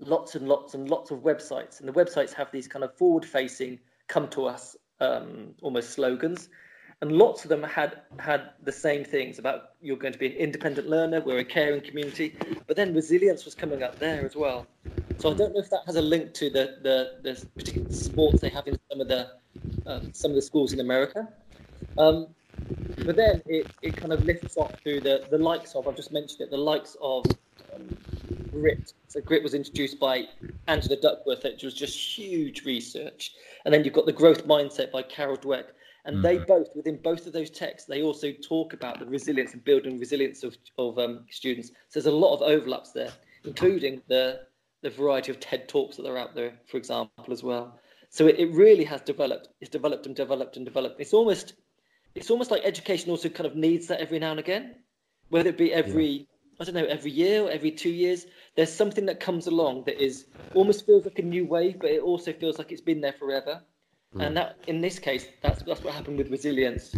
lots and lots of websites, and the websites have these kind of forward-facing, come to us, almost slogans. And lots of them had the same things about you're going to be an independent learner, we're a caring community, but then resilience was coming up there as well. So I don't know if that has a link to the particular sports they have in some of the schools in America. But then it kind of lifts off through the likes of, I've just mentioned it, the likes of grit. So grit was introduced by Angela Duckworth, which was just huge research. And then you've got the growth mindset by Carol Dweck. And they both, within both of those texts, they also talk about the resilience and building resilience of students. So there's a lot of overlaps there, including the variety of TED Talks that are out there, for example, as well. So it really has developed. It's developed and developed and developed. It's almost like education also kind of needs that every now and again, whether it be every year or every 2 years. There's something that comes along that is almost feels like a new wave, but it also feels like it's been there forever. And that, in this case, that's what happened with resilience.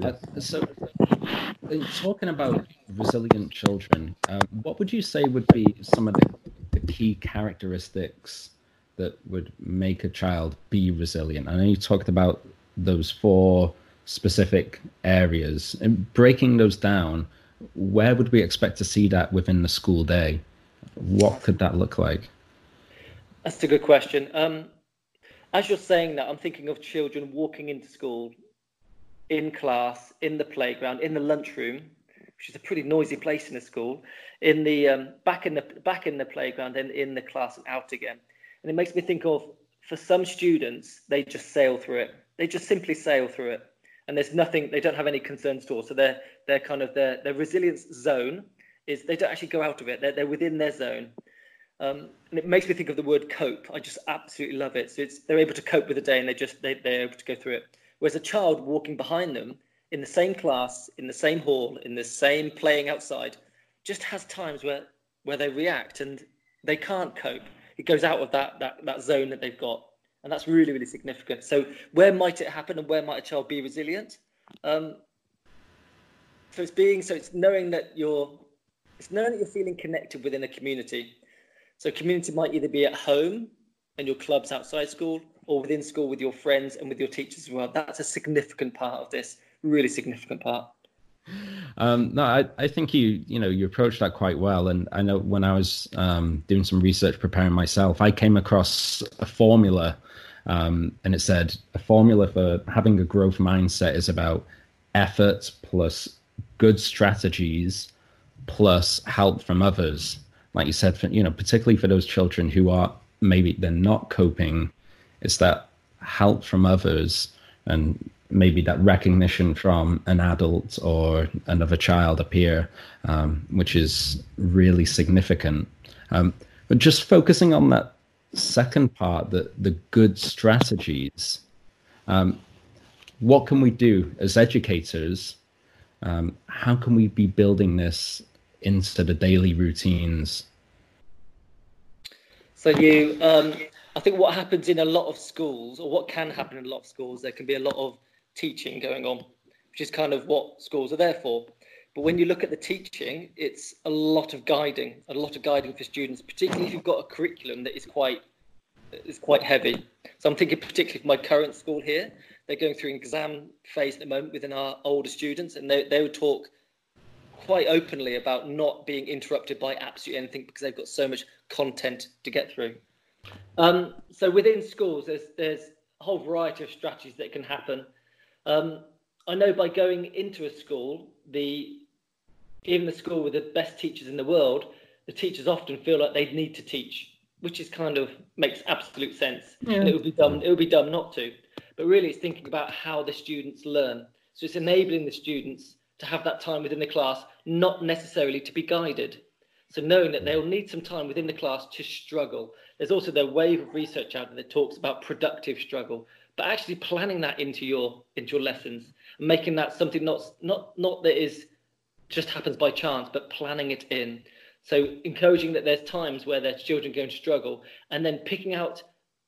Talking about resilient children, what would you say would be some of the key characteristics that would make a child be resilient? I know you talked about those four specific areas, and breaking those down, where would we expect to see that within the school day? What could that look like? That's a good question. As you're saying that, I'm thinking of children walking into school, in class, in the playground, in the lunchroom, which is a pretty noisy place in a school, in the back in the playground and in the class and out again. And it makes me think of, for some students, they just sail through it. They just simply sail through it, and there's nothing. They don't have any concerns at all. So they're kind of their resilience zone is they don't actually go out of it. They're within their zone. And it makes me think of the word cope. I just absolutely love it. So they're able to cope with the day, and they're able to go through it. Whereas a child walking behind them in the same class, in the same hall, in the same playing outside, just has times where they react and they can't cope. It goes out of that zone that they've got. And that's really, really significant. So where might it happen, and where might a child be resilient? It's knowing that you're feeling connected within a community. So community might either be at home and your clubs outside school, or within school with your friends and with your teachers as well. That's a significant part of this, really significant part. I think you approached that quite well. And I know when I was doing some research preparing myself, I came across a formula, and it said a formula for having a growth mindset is about effort plus good strategies plus help from others. Like you said, particularly for those children who are maybe they're not coping, it's that help from others and maybe that recognition from an adult or another child, a peer, which is really significant. But just focusing on that second part, the good strategies, what can we do as educators? How can we be building this into the daily routines? So I think what happens in a lot of schools, or what can happen in a lot of schools, there can be a lot of teaching going on, which is kind of what schools are there for. But when you look at the teaching, it's a lot of guiding for students, particularly if you've got a curriculum that is quite heavy. So I'm thinking particularly for my current school here, they're going through an exam phase at the moment within our older students, and they would talk quite openly about not being interrupted by absolutely anything because they've got so much content to get through. So within schools, there's a whole variety of strategies that can happen. I know by going into a school, even the school with the best teachers in the world, the teachers often feel like they need to teach, which is kind of makes absolute sense. Yeah. And it would be dumb not to. But really, it's thinking about how the students learn. So it's enabling the students to have that time within the class, not necessarily to be guided. So knowing that they'll need some time within the class to struggle. There's also the wave of research out there that talks about productive struggle, but actually planning that into your lessons, and making that something not that is just happens by chance, but planning it in. So encouraging that there's times where their children are going to struggle, and then picking out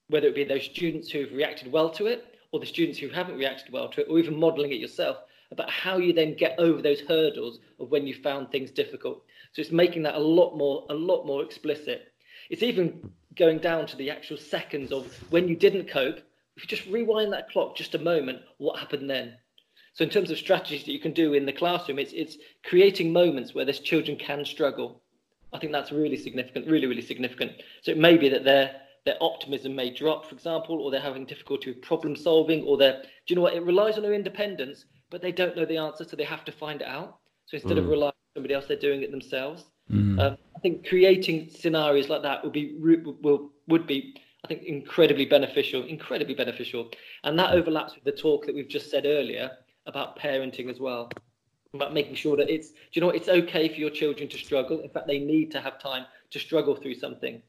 whether it be those students who've reacted well to it, or the students who haven't reacted well to it, or even modelling it yourself, about how you then get over those hurdles of when you found things difficult. So it's making that a lot more explicit. It's even going down to the actual seconds of when you didn't cope. If you just rewind that clock just a moment, what happened then? So in terms of strategies that you can do in the classroom, it's creating moments where these children can struggle. I think that's really significant, really, really significant. So it may be that their optimism may drop, for example, or they're having difficulty with problem solving, or it relies on their independence, but they don't know the answer, so they have to find it out. So instead of relying on somebody else, they're doing it themselves. Mm. I think creating scenarios like that would be, I think, incredibly beneficial. And that overlaps with the talk that we've just said earlier about parenting as well, about making sure that it's okay for your children to struggle. In fact, they need to have time to struggle through something.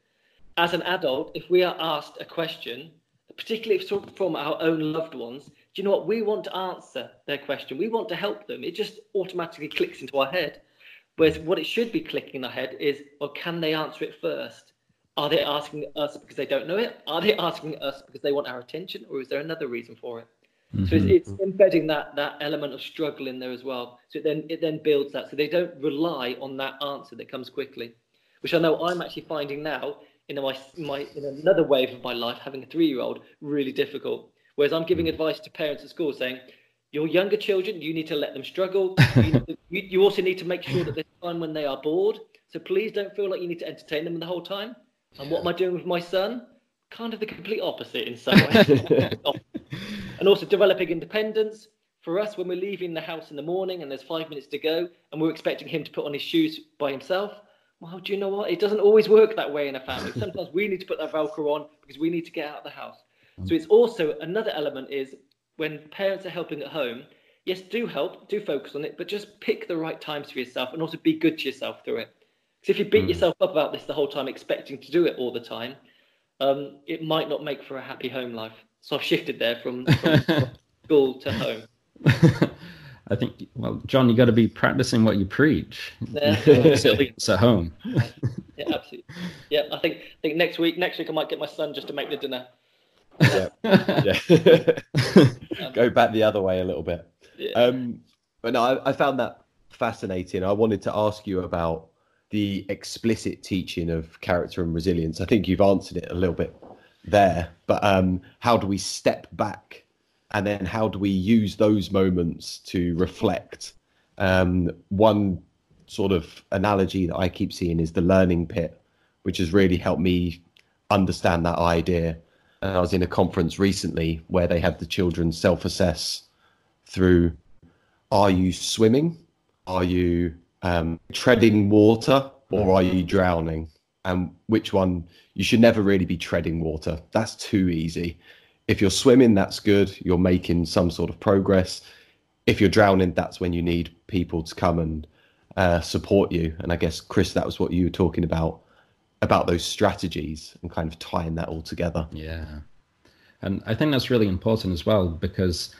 As an adult, if we are asked a question, particularly from our own loved ones, do you know what? We want to answer their question. We want to help them. It just automatically clicks into our head. Whereas what it should be clicking in our head is, well, can they answer it first? Are they asking us because they don't know it? Are they asking us because they want our attention? Or is there another reason for it? Mm-hmm. So it's embedding that element of struggle in there as well. So it then builds that. So they don't rely on that answer that comes quickly, which I know I'm actually finding now in another wave of my life, having a 3-year-old, really difficult. Whereas I'm giving advice to parents at school saying, your younger children, you need to let them struggle. You also need to make sure that there's time when they are bored. So please don't feel like you need to entertain them the whole time. And what am I doing with my son? Kind of the complete opposite in some ways. And also developing independence. For us, when we're leaving the house in the morning and there's 5 minutes to go and we're expecting him to put on his shoes by himself, well, do you know what? It doesn't always work that way in a family. Sometimes we need to put that Velcro on because we need to get out of the house. So it's also another element is when parents are helping at home, yes, do help, do focus on it, but just pick the right times for yourself and also be good to yourself through it. Because if you beat yourself up about this the whole time, expecting to do it all the time, it might not make for a happy home life. So I've shifted there from school to home. I think, well, John, you got to be practicing what you preach. Yeah. It's at home. Yeah, absolutely. Yeah, I think next week I might get my son just to make the dinner. Yeah, yeah. Go back the other way a little bit. Yeah. But no, I found that fascinating. I wanted to ask you about the explicit teaching of character and resilience. I think you've answered it a little bit there, but how do we step back? And then how do we use those moments to reflect? One sort of analogy that I keep seeing is the learning pit, which has really helped me understand that idea. And I was in a conference recently where they had the children self-assess through, are you swimming? Are you treading water, or are you drowning? And which one? You should never really be treading water. That's too easy. If you're swimming, that's good. You're making some sort of progress. If you're drowning, that's when you need people to come and support you. And I guess, Chris, that was what you were talking about those strategies and kind of tying that all together. Yeah. And I think that's really important as well, because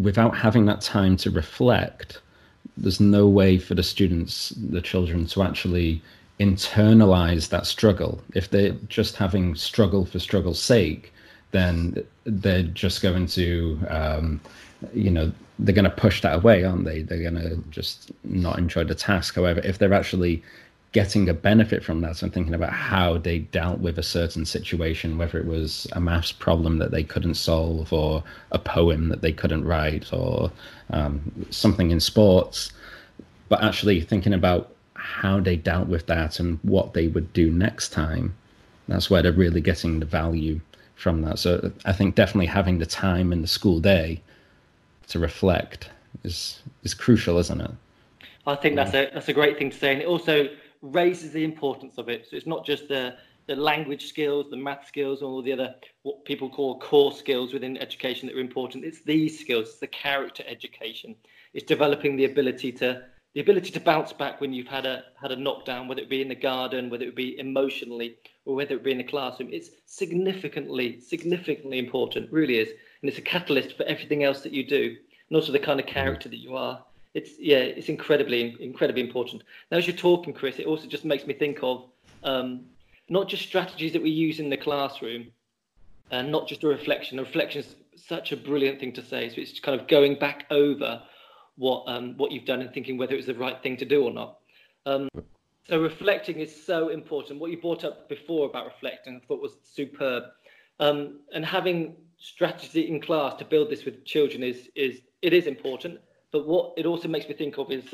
without having that time to reflect, there's no way for the children to actually internalize that struggle. If they're just having struggle for struggle's sake, then they're just going to, they're going to push that away, aren't they? They're going to just not enjoy the task. However, if they're actually getting a benefit from that, so I'm thinking about how they dealt with a certain situation, whether it was a maths problem that they couldn't solve, or a poem that they couldn't write, or something in sports, but actually thinking about how they dealt with that and what they would do next time, that's where they're really getting the value from that. So I think definitely having the time in the school day to reflect is crucial, isn't it? I think that's a great thing to say, and it also raises the importance of it. So it's not just the language skills, the math skills, all the other what people call core skills within education that are important. It's these skills. It's the character education. It's developing the ability to bounce back when you've had a knockdown, whether it be in the garden, whether it be emotionally, or whether it be in the classroom. It's significantly important, really is. And it's a catalyst for everything else that you do, and also the kind of character that you are. It's incredibly important. Now, as you're talking, Chris, it also just makes me think of not just strategies that we use in the classroom, and not just a reflection. A reflection is such a brilliant thing to say. So it's kind of going back over what you've done and thinking whether it's the right thing to do or not. So reflecting is so important. What you brought up before about reflecting, I thought was superb. And having strategy in class to build this with children is important. But what it also makes me think of is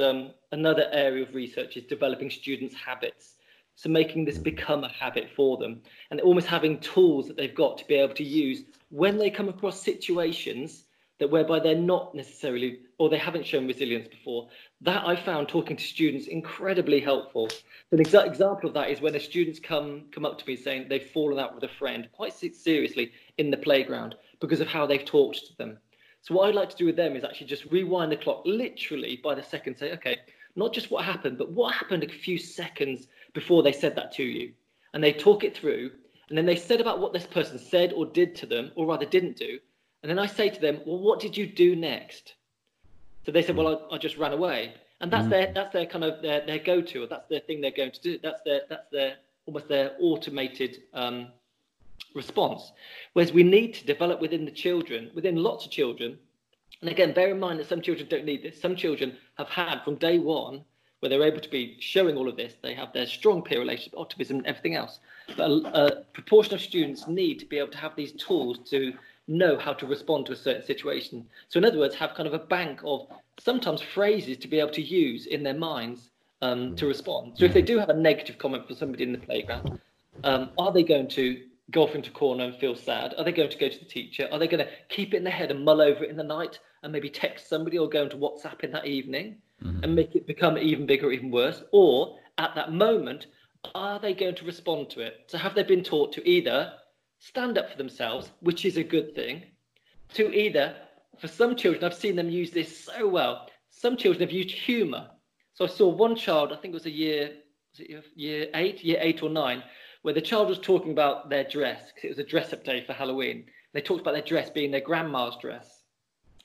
another area of research is developing students' habits. So making this become a habit for them, and almost having tools that they've got to be able to use when they come across situations that whereby they're not necessarily, or they haven't shown resilience before. That I found talking to students incredibly helpful. An example of that is when the students come up to me saying they've fallen out with a friend quite seriously in the playground because of how they've talked to them. So what I'd like to do with them is actually just rewind the clock literally by the second, say, okay, not just what happened, but what happened a few seconds before they said that to you. And they talk it through, and then they said about what this person said or did to them, or rather didn't do. And then I say to them, well, what did you do next? So they said, well, I just ran away. And that's their kind of their go-to, or that's their thing they're going to do. That's their almost their automated response. Whereas we need to develop within lots of children, and again, bear in mind that some children don't need this. Some children have had from day one, where they're able to be showing all of this. They have their strong peer relationship, optimism, and everything else. But a proportion of students need to be able to have these tools to know how to respond to a certain situation. So in other words, have kind of a bank of sometimes phrases to be able to use in their minds to respond. So if they do have a negative comment from somebody in the playground, are they going to go off into a corner and feel sad? Are they going to go to the teacher? Are they going to keep it in their head and mull over it in the night and maybe text somebody or go into WhatsApp in that evening and make it become even bigger, even worse? Or at that moment, are they going to respond to it? So have they been taught to either stand up for themselves, which is a good thing, to either, for some children, I've seen them use this so well, some children have used humour. So I saw one child, I think it was year eight or nine, where the child was talking about their dress, because it was a dress-up day for Halloween. They talked about their dress being their grandma's dress.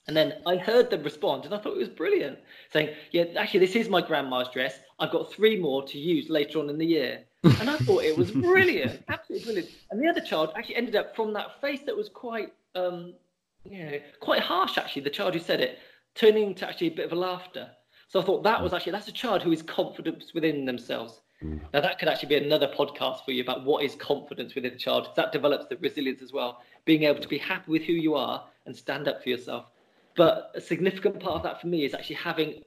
And then I heard them respond, and I thought it was brilliant, saying, yeah, actually, this is my grandma's dress. I've got 3 more to use later on in the year. And I thought it was brilliant, absolutely brilliant. And the other child actually ended up from that face that was quite, quite harsh, actually, the child who said it, turning into actually a bit of a laughter. So I thought that was actually, that's a child who is confident within themselves. Now, that could actually be another podcast for you about what is confidence within a child. That develops the resilience as well, being able to be happy with who you are and stand up for yourself. But a significant part of that for me is actually having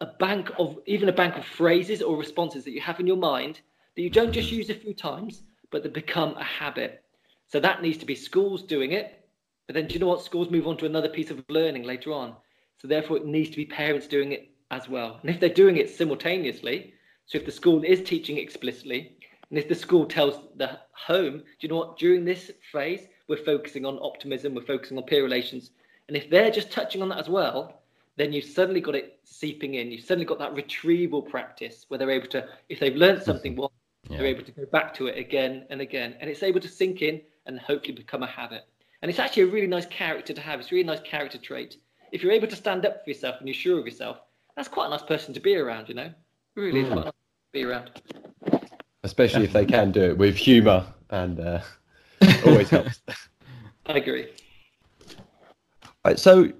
a bank of, even a bank of phrases or responses that you have in your mind that you don't just use a few times, but that become a habit. So that needs to be schools doing it. But then do you know what? Schools move on to another piece of learning later on. So therefore, it needs to be parents doing it as well. And if they're doing it simultaneously, so if the school is teaching explicitly, and if the school tells the home, do you know what, during this phase, we're focusing on optimism, we're focusing on peer relations. And if they're just touching on that as well, then you've suddenly got it seeping in. You've suddenly got that retrieval practice where they're able to, if they've learned something once, they're able to go back to it again and again. And it's able to sink in and hopefully become a habit. And it's actually a really nice character to have. It's a really nice character trait. If you're able to stand up for yourself and you're sure of yourself, that's quite a nice person to be around, you know? Really quite nice to be around. Especially if they can do it with humour, and always helps. I agree. Right, so,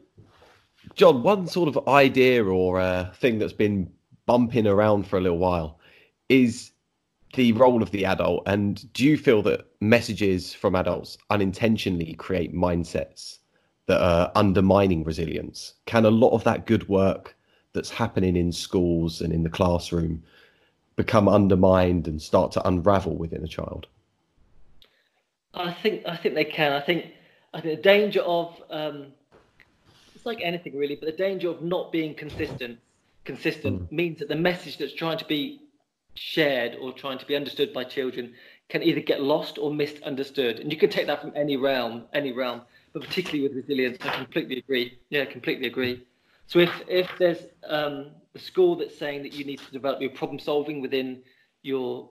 John, one sort of idea or thing that's been bumping around for a little while is the role of the adult. And do you feel that messages from adults unintentionally create mindsets that are undermining resilience? Can a lot of that good work that's happening in schools and in the classroom become undermined and start to unravel within a child? I think they can. I think the danger of it's like anything really, but the danger of not being consistent means that the message that's trying to be shared or trying to be understood by children can either get lost or misunderstood. And you can take that from any realm, but particularly with resilience, I completely agree. Yeah, completely agree. So if there's a school that's saying that you need to develop your problem solving within your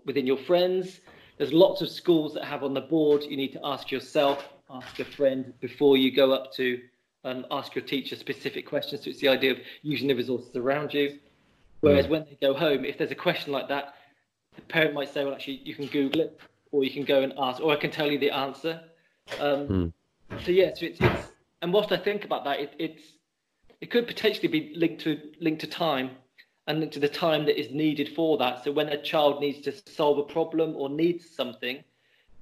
friends, there's lots of schools that have on the board, you need to ask yourself, ask a friend before you go up to ask your teacher specific questions. So it's the idea of using the resources around you. Whereas when they go home, if there's a question like that, the parent might say, well, actually, you can Google it, or you can go and ask, or I can tell you the answer. So yeah, so it's and whilst I think about that, it could potentially be linked to time and linked to the time that is needed for that. So when a child needs to solve a problem or needs something,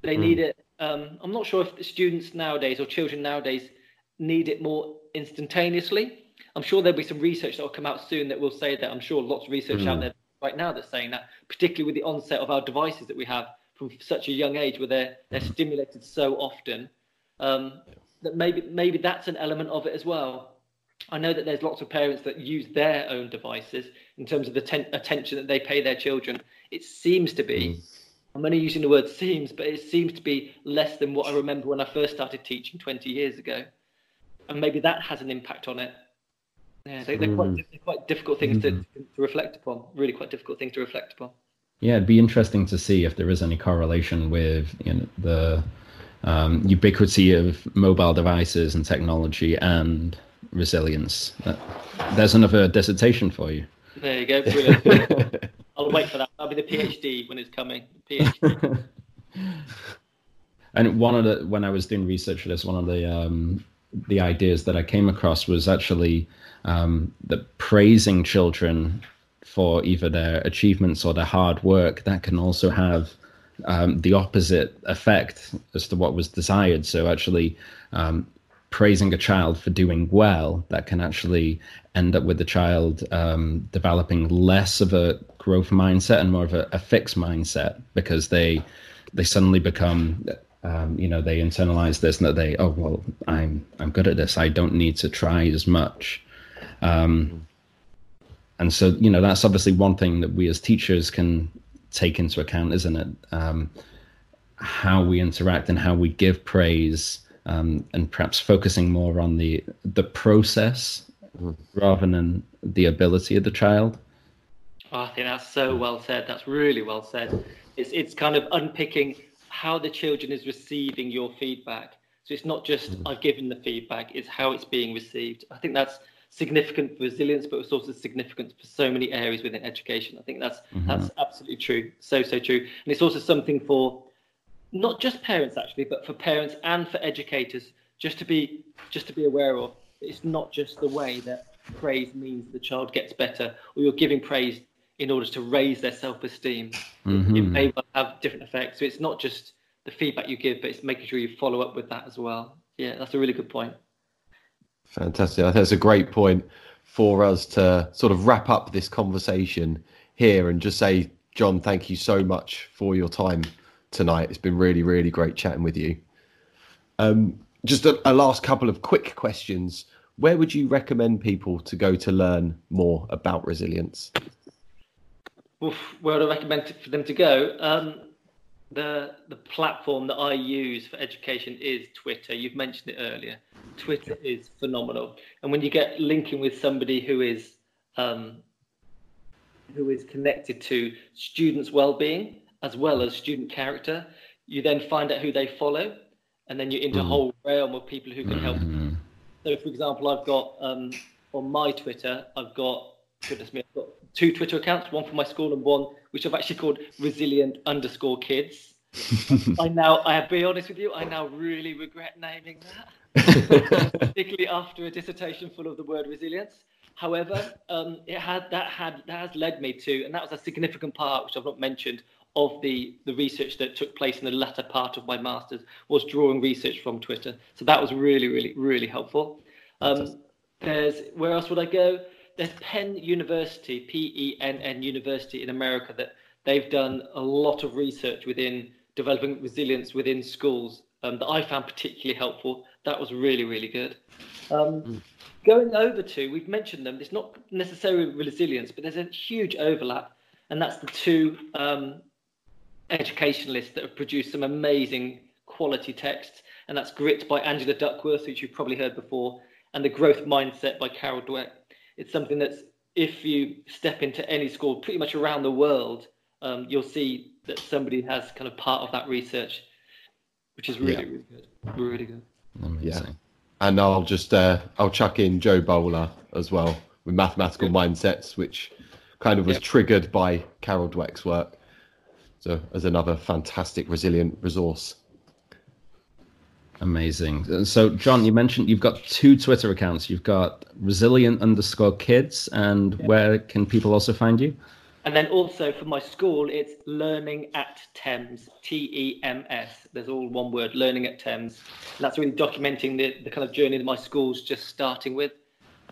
they need it. I'm not sure if the students nowadays or children nowadays need it more instantaneously. I'm sure there'll be some research that will come out soon that will say that. I'm sure lots of research out there right now that's saying that, particularly with the onset of our devices that we have from such a young age where they're stimulated so often, that maybe that's an element of it as well. I know that there's lots of parents that use their own devices in terms of the attention that they pay their children. It seems to be, I'm only using the word seems, but it seems to be less than what I remember when I first started teaching 20 years ago. And maybe that has an impact on it. Yeah, they're quite difficult things to reflect upon, really quite difficult things to reflect upon. Yeah, it'd be interesting to see if there is any correlation with the ubiquity of mobile devices and technology and resilience. There's another dissertation for you. There you go. Brilliant. I'll wait for that. That'll be the PhD when it's coming. PhD. And when I was doing research for this, one of the ideas that I came across was actually that praising children for either their achievements or their hard work, that can also have the opposite effect as to what was desired. So actually praising a child for doing well, that can actually end up with the child developing less of a growth mindset and more of a fixed mindset, because they suddenly become, they internalize this, and that they, oh, well, I'm good at this. I don't need to try as much. And so, that's obviously one thing that we as teachers can take into account, isn't it? How we interact and how we give praise, and perhaps focusing more on the process rather than the ability of the child. Oh, I think that's so well said. That's really well said. It's kind of unpicking how the children is receiving your feedback. So it's not just I've given the feedback, it's how it's being received. I think that's significant for resilience, but it's also significant for so many areas within education. I think that's absolutely true, so true. And it's also something for not just parents actually, but for parents and for educators, just to be aware of. It's not just the way that praise means the child gets better, or you're giving praise in order to raise their self-esteem. It may well have different effects. So it's not just the feedback you give, but it's making sure you follow up with that as well. Yeah, that's a really good point. Fantastic. I think that's a great point for us to sort of wrap up this conversation here and just say, John, thank you so much for your time tonight. It's been really, really great chatting with you. Just a last couple of quick questions. Where would you recommend people to go to learn more about resilience? Where would I recommend for them to go? The platform that I use for education is Twitter. You've mentioned it earlier. Twitter is phenomenal, and when you get linking with somebody who is connected to students' well-being as well as student character, you then find out who they follow, and then you're into a whole realm of people who can help. So, for example, I've got on my Twitter, I've got two Twitter accounts, one for my school and one which I've actually called resilient_kids. I have to be honest with you, I now really regret naming that, particularly after a dissertation full of the word resilience. However, it has led me to, and that was a significant part, which I've not mentioned, of the research that took place in the latter part of my master's, was drawing research from Twitter. So that was really, really, really helpful. Where else would I go? There's Penn University, Penn University in America, that they've done a lot of research within developing resilience within schools, that I found particularly helpful. That was really, really good. Going over to, we've mentioned them, it's not necessarily resilience, but there's a huge overlap, and that's the two educationalists that have produced some amazing quality texts, and that's Grit by Angela Duckworth, which you've probably heard before, and The Growth Mindset by Carol Dweck. It's something that's, if you step into any school pretty much around the world, you'll see that somebody has kind of part of that research, which is really, really good. Really good. Amazing. Yeah. And I'll just I'll chuck in Joe Bowler as well with Mathematical Mindsets, which kind of was triggered by Carol Dweck's work. So as another fantastic resilient resource. Amazing. So, John, you mentioned you've got two Twitter accounts. You've got resilient_kids, and where can people also find you? And then also for my school, it's learning at TEMS, TEMS. There's all one word, learning at TEMS. And that's really documenting the kind of journey that my school's just starting with,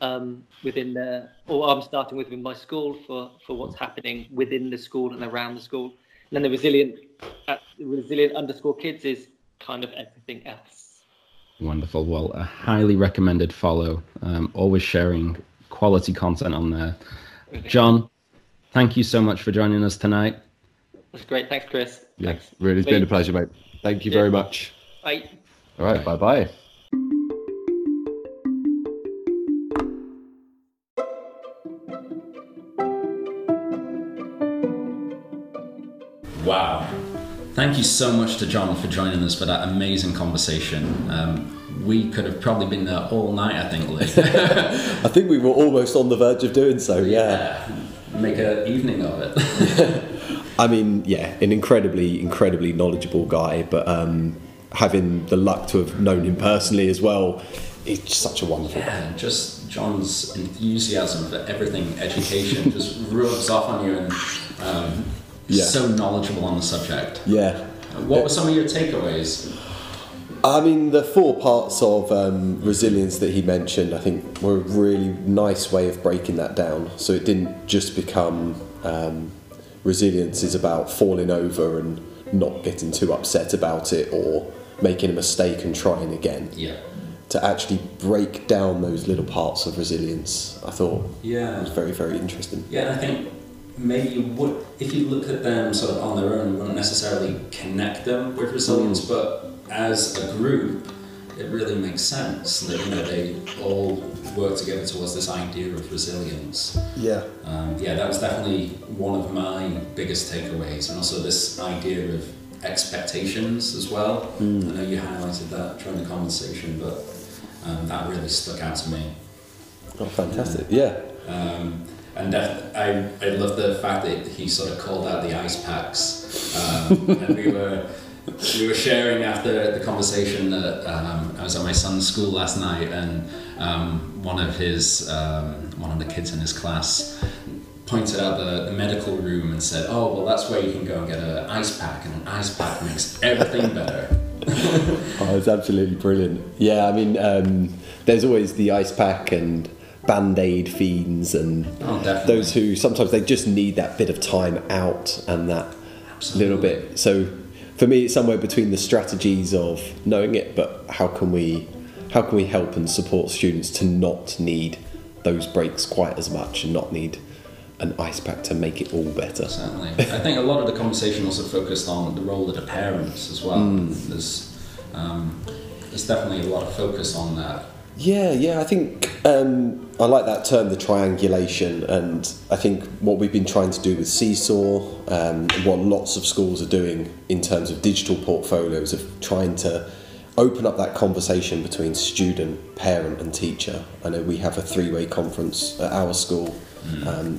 I'm starting with my school for what's happening within the school and around the school. And then the resilient_kids is kind of everything else. Wonderful. Well, a highly recommended follow. Always sharing quality content on there. John, thank you so much for joining us tonight. That's great. Thanks, Chris. Yeah, thanks. Really, it's been a pleasure, mate. Thank you very much. Bye. All right. Bye-bye. Wow. Thank you so much to John for joining us for that amazing conversation. We could have probably been there all night, I think, Luke. I think we were almost on the verge of doing so, yeah. Make an evening of it. I mean, yeah, an incredibly, incredibly knowledgeable guy, but having the luck to have known him personally as well it's such a wonderful band. Just John's enthusiasm for everything education just rubs off on you, and so knowledgeable on the subject. Yeah. What were some of your takeaways? I mean, the 4 parts of resilience that he mentioned, I think, were a really nice way of breaking that down. So it didn't just become resilience is about falling over and not getting too upset about it or making a mistake and trying again. Yeah. To actually break down those little parts of resilience, I thought was very, very interesting. Yeah, I think maybe you would, if you looked at them sort of on their own, you wouldn't necessarily connect them with resilience, but as a group, it really makes sense that, you know, they all work together towards this idea of resilience. Yeah. That was definitely one of my biggest takeaways, and also this idea of expectations as well. Mm. I know you highlighted that during the conversation, but that really stuck out to me. Oh, fantastic! Yeah. I love the fact that he sort of called out the ice packs, and we were sharing after the conversation that I was at my son's school last night, and one of the kids in his class pointed out the medical room and said, "Oh, well, that's where you can go and get an ice pack, and an ice pack makes everything better." Oh, it's absolutely brilliant. Yeah, I mean, there's always the ice pack and Band-Aid fiends and those who sometimes they just need that bit of time out and that little bit. So for me, it's somewhere between the strategies of knowing it, but how can we help and support students to not need those breaks quite as much and not need an ice pack to make it all better. Certainly. I think a lot of the conversation also focused on the role of the parents as well. Mm. There's definitely a lot of focus on that. Yeah, I think I like that term, the triangulation, and I think what we've been trying to do with Seesaw, what lots of schools are doing in terms of digital portfolios, of trying to open up that conversation between student, parent and teacher. I know we have a 3-way conference at our school.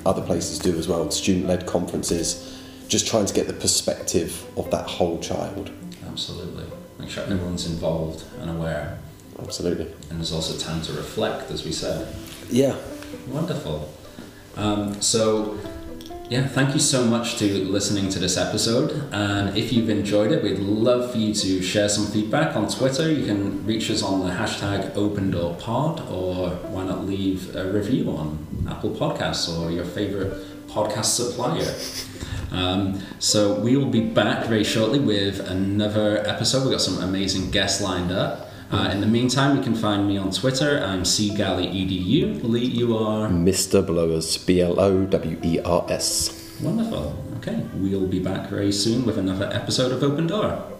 Other places do as well, and student-led conferences, just trying to get the perspective of that whole child. Absolutely. Make sure everyone's involved and aware. Absolutely. And there's also time to reflect, as we said. Yeah. Wonderful. Thank you so much to listening to this episode, and if you've enjoyed it, we'd love for you to share some feedback on Twitter. You can reach us on the #OpenDoorPod, or why not leave a review on Apple Podcasts or your favourite podcast supplier. So we will be back very shortly with another episode. We've got some amazing guests lined up. In the meantime, you can find me on Twitter. I'm cgalley.edu. Lee, you are? Mr. Blowers, BLOWERS. Wonderful. Okay, we'll be back very soon with another episode of Open Door.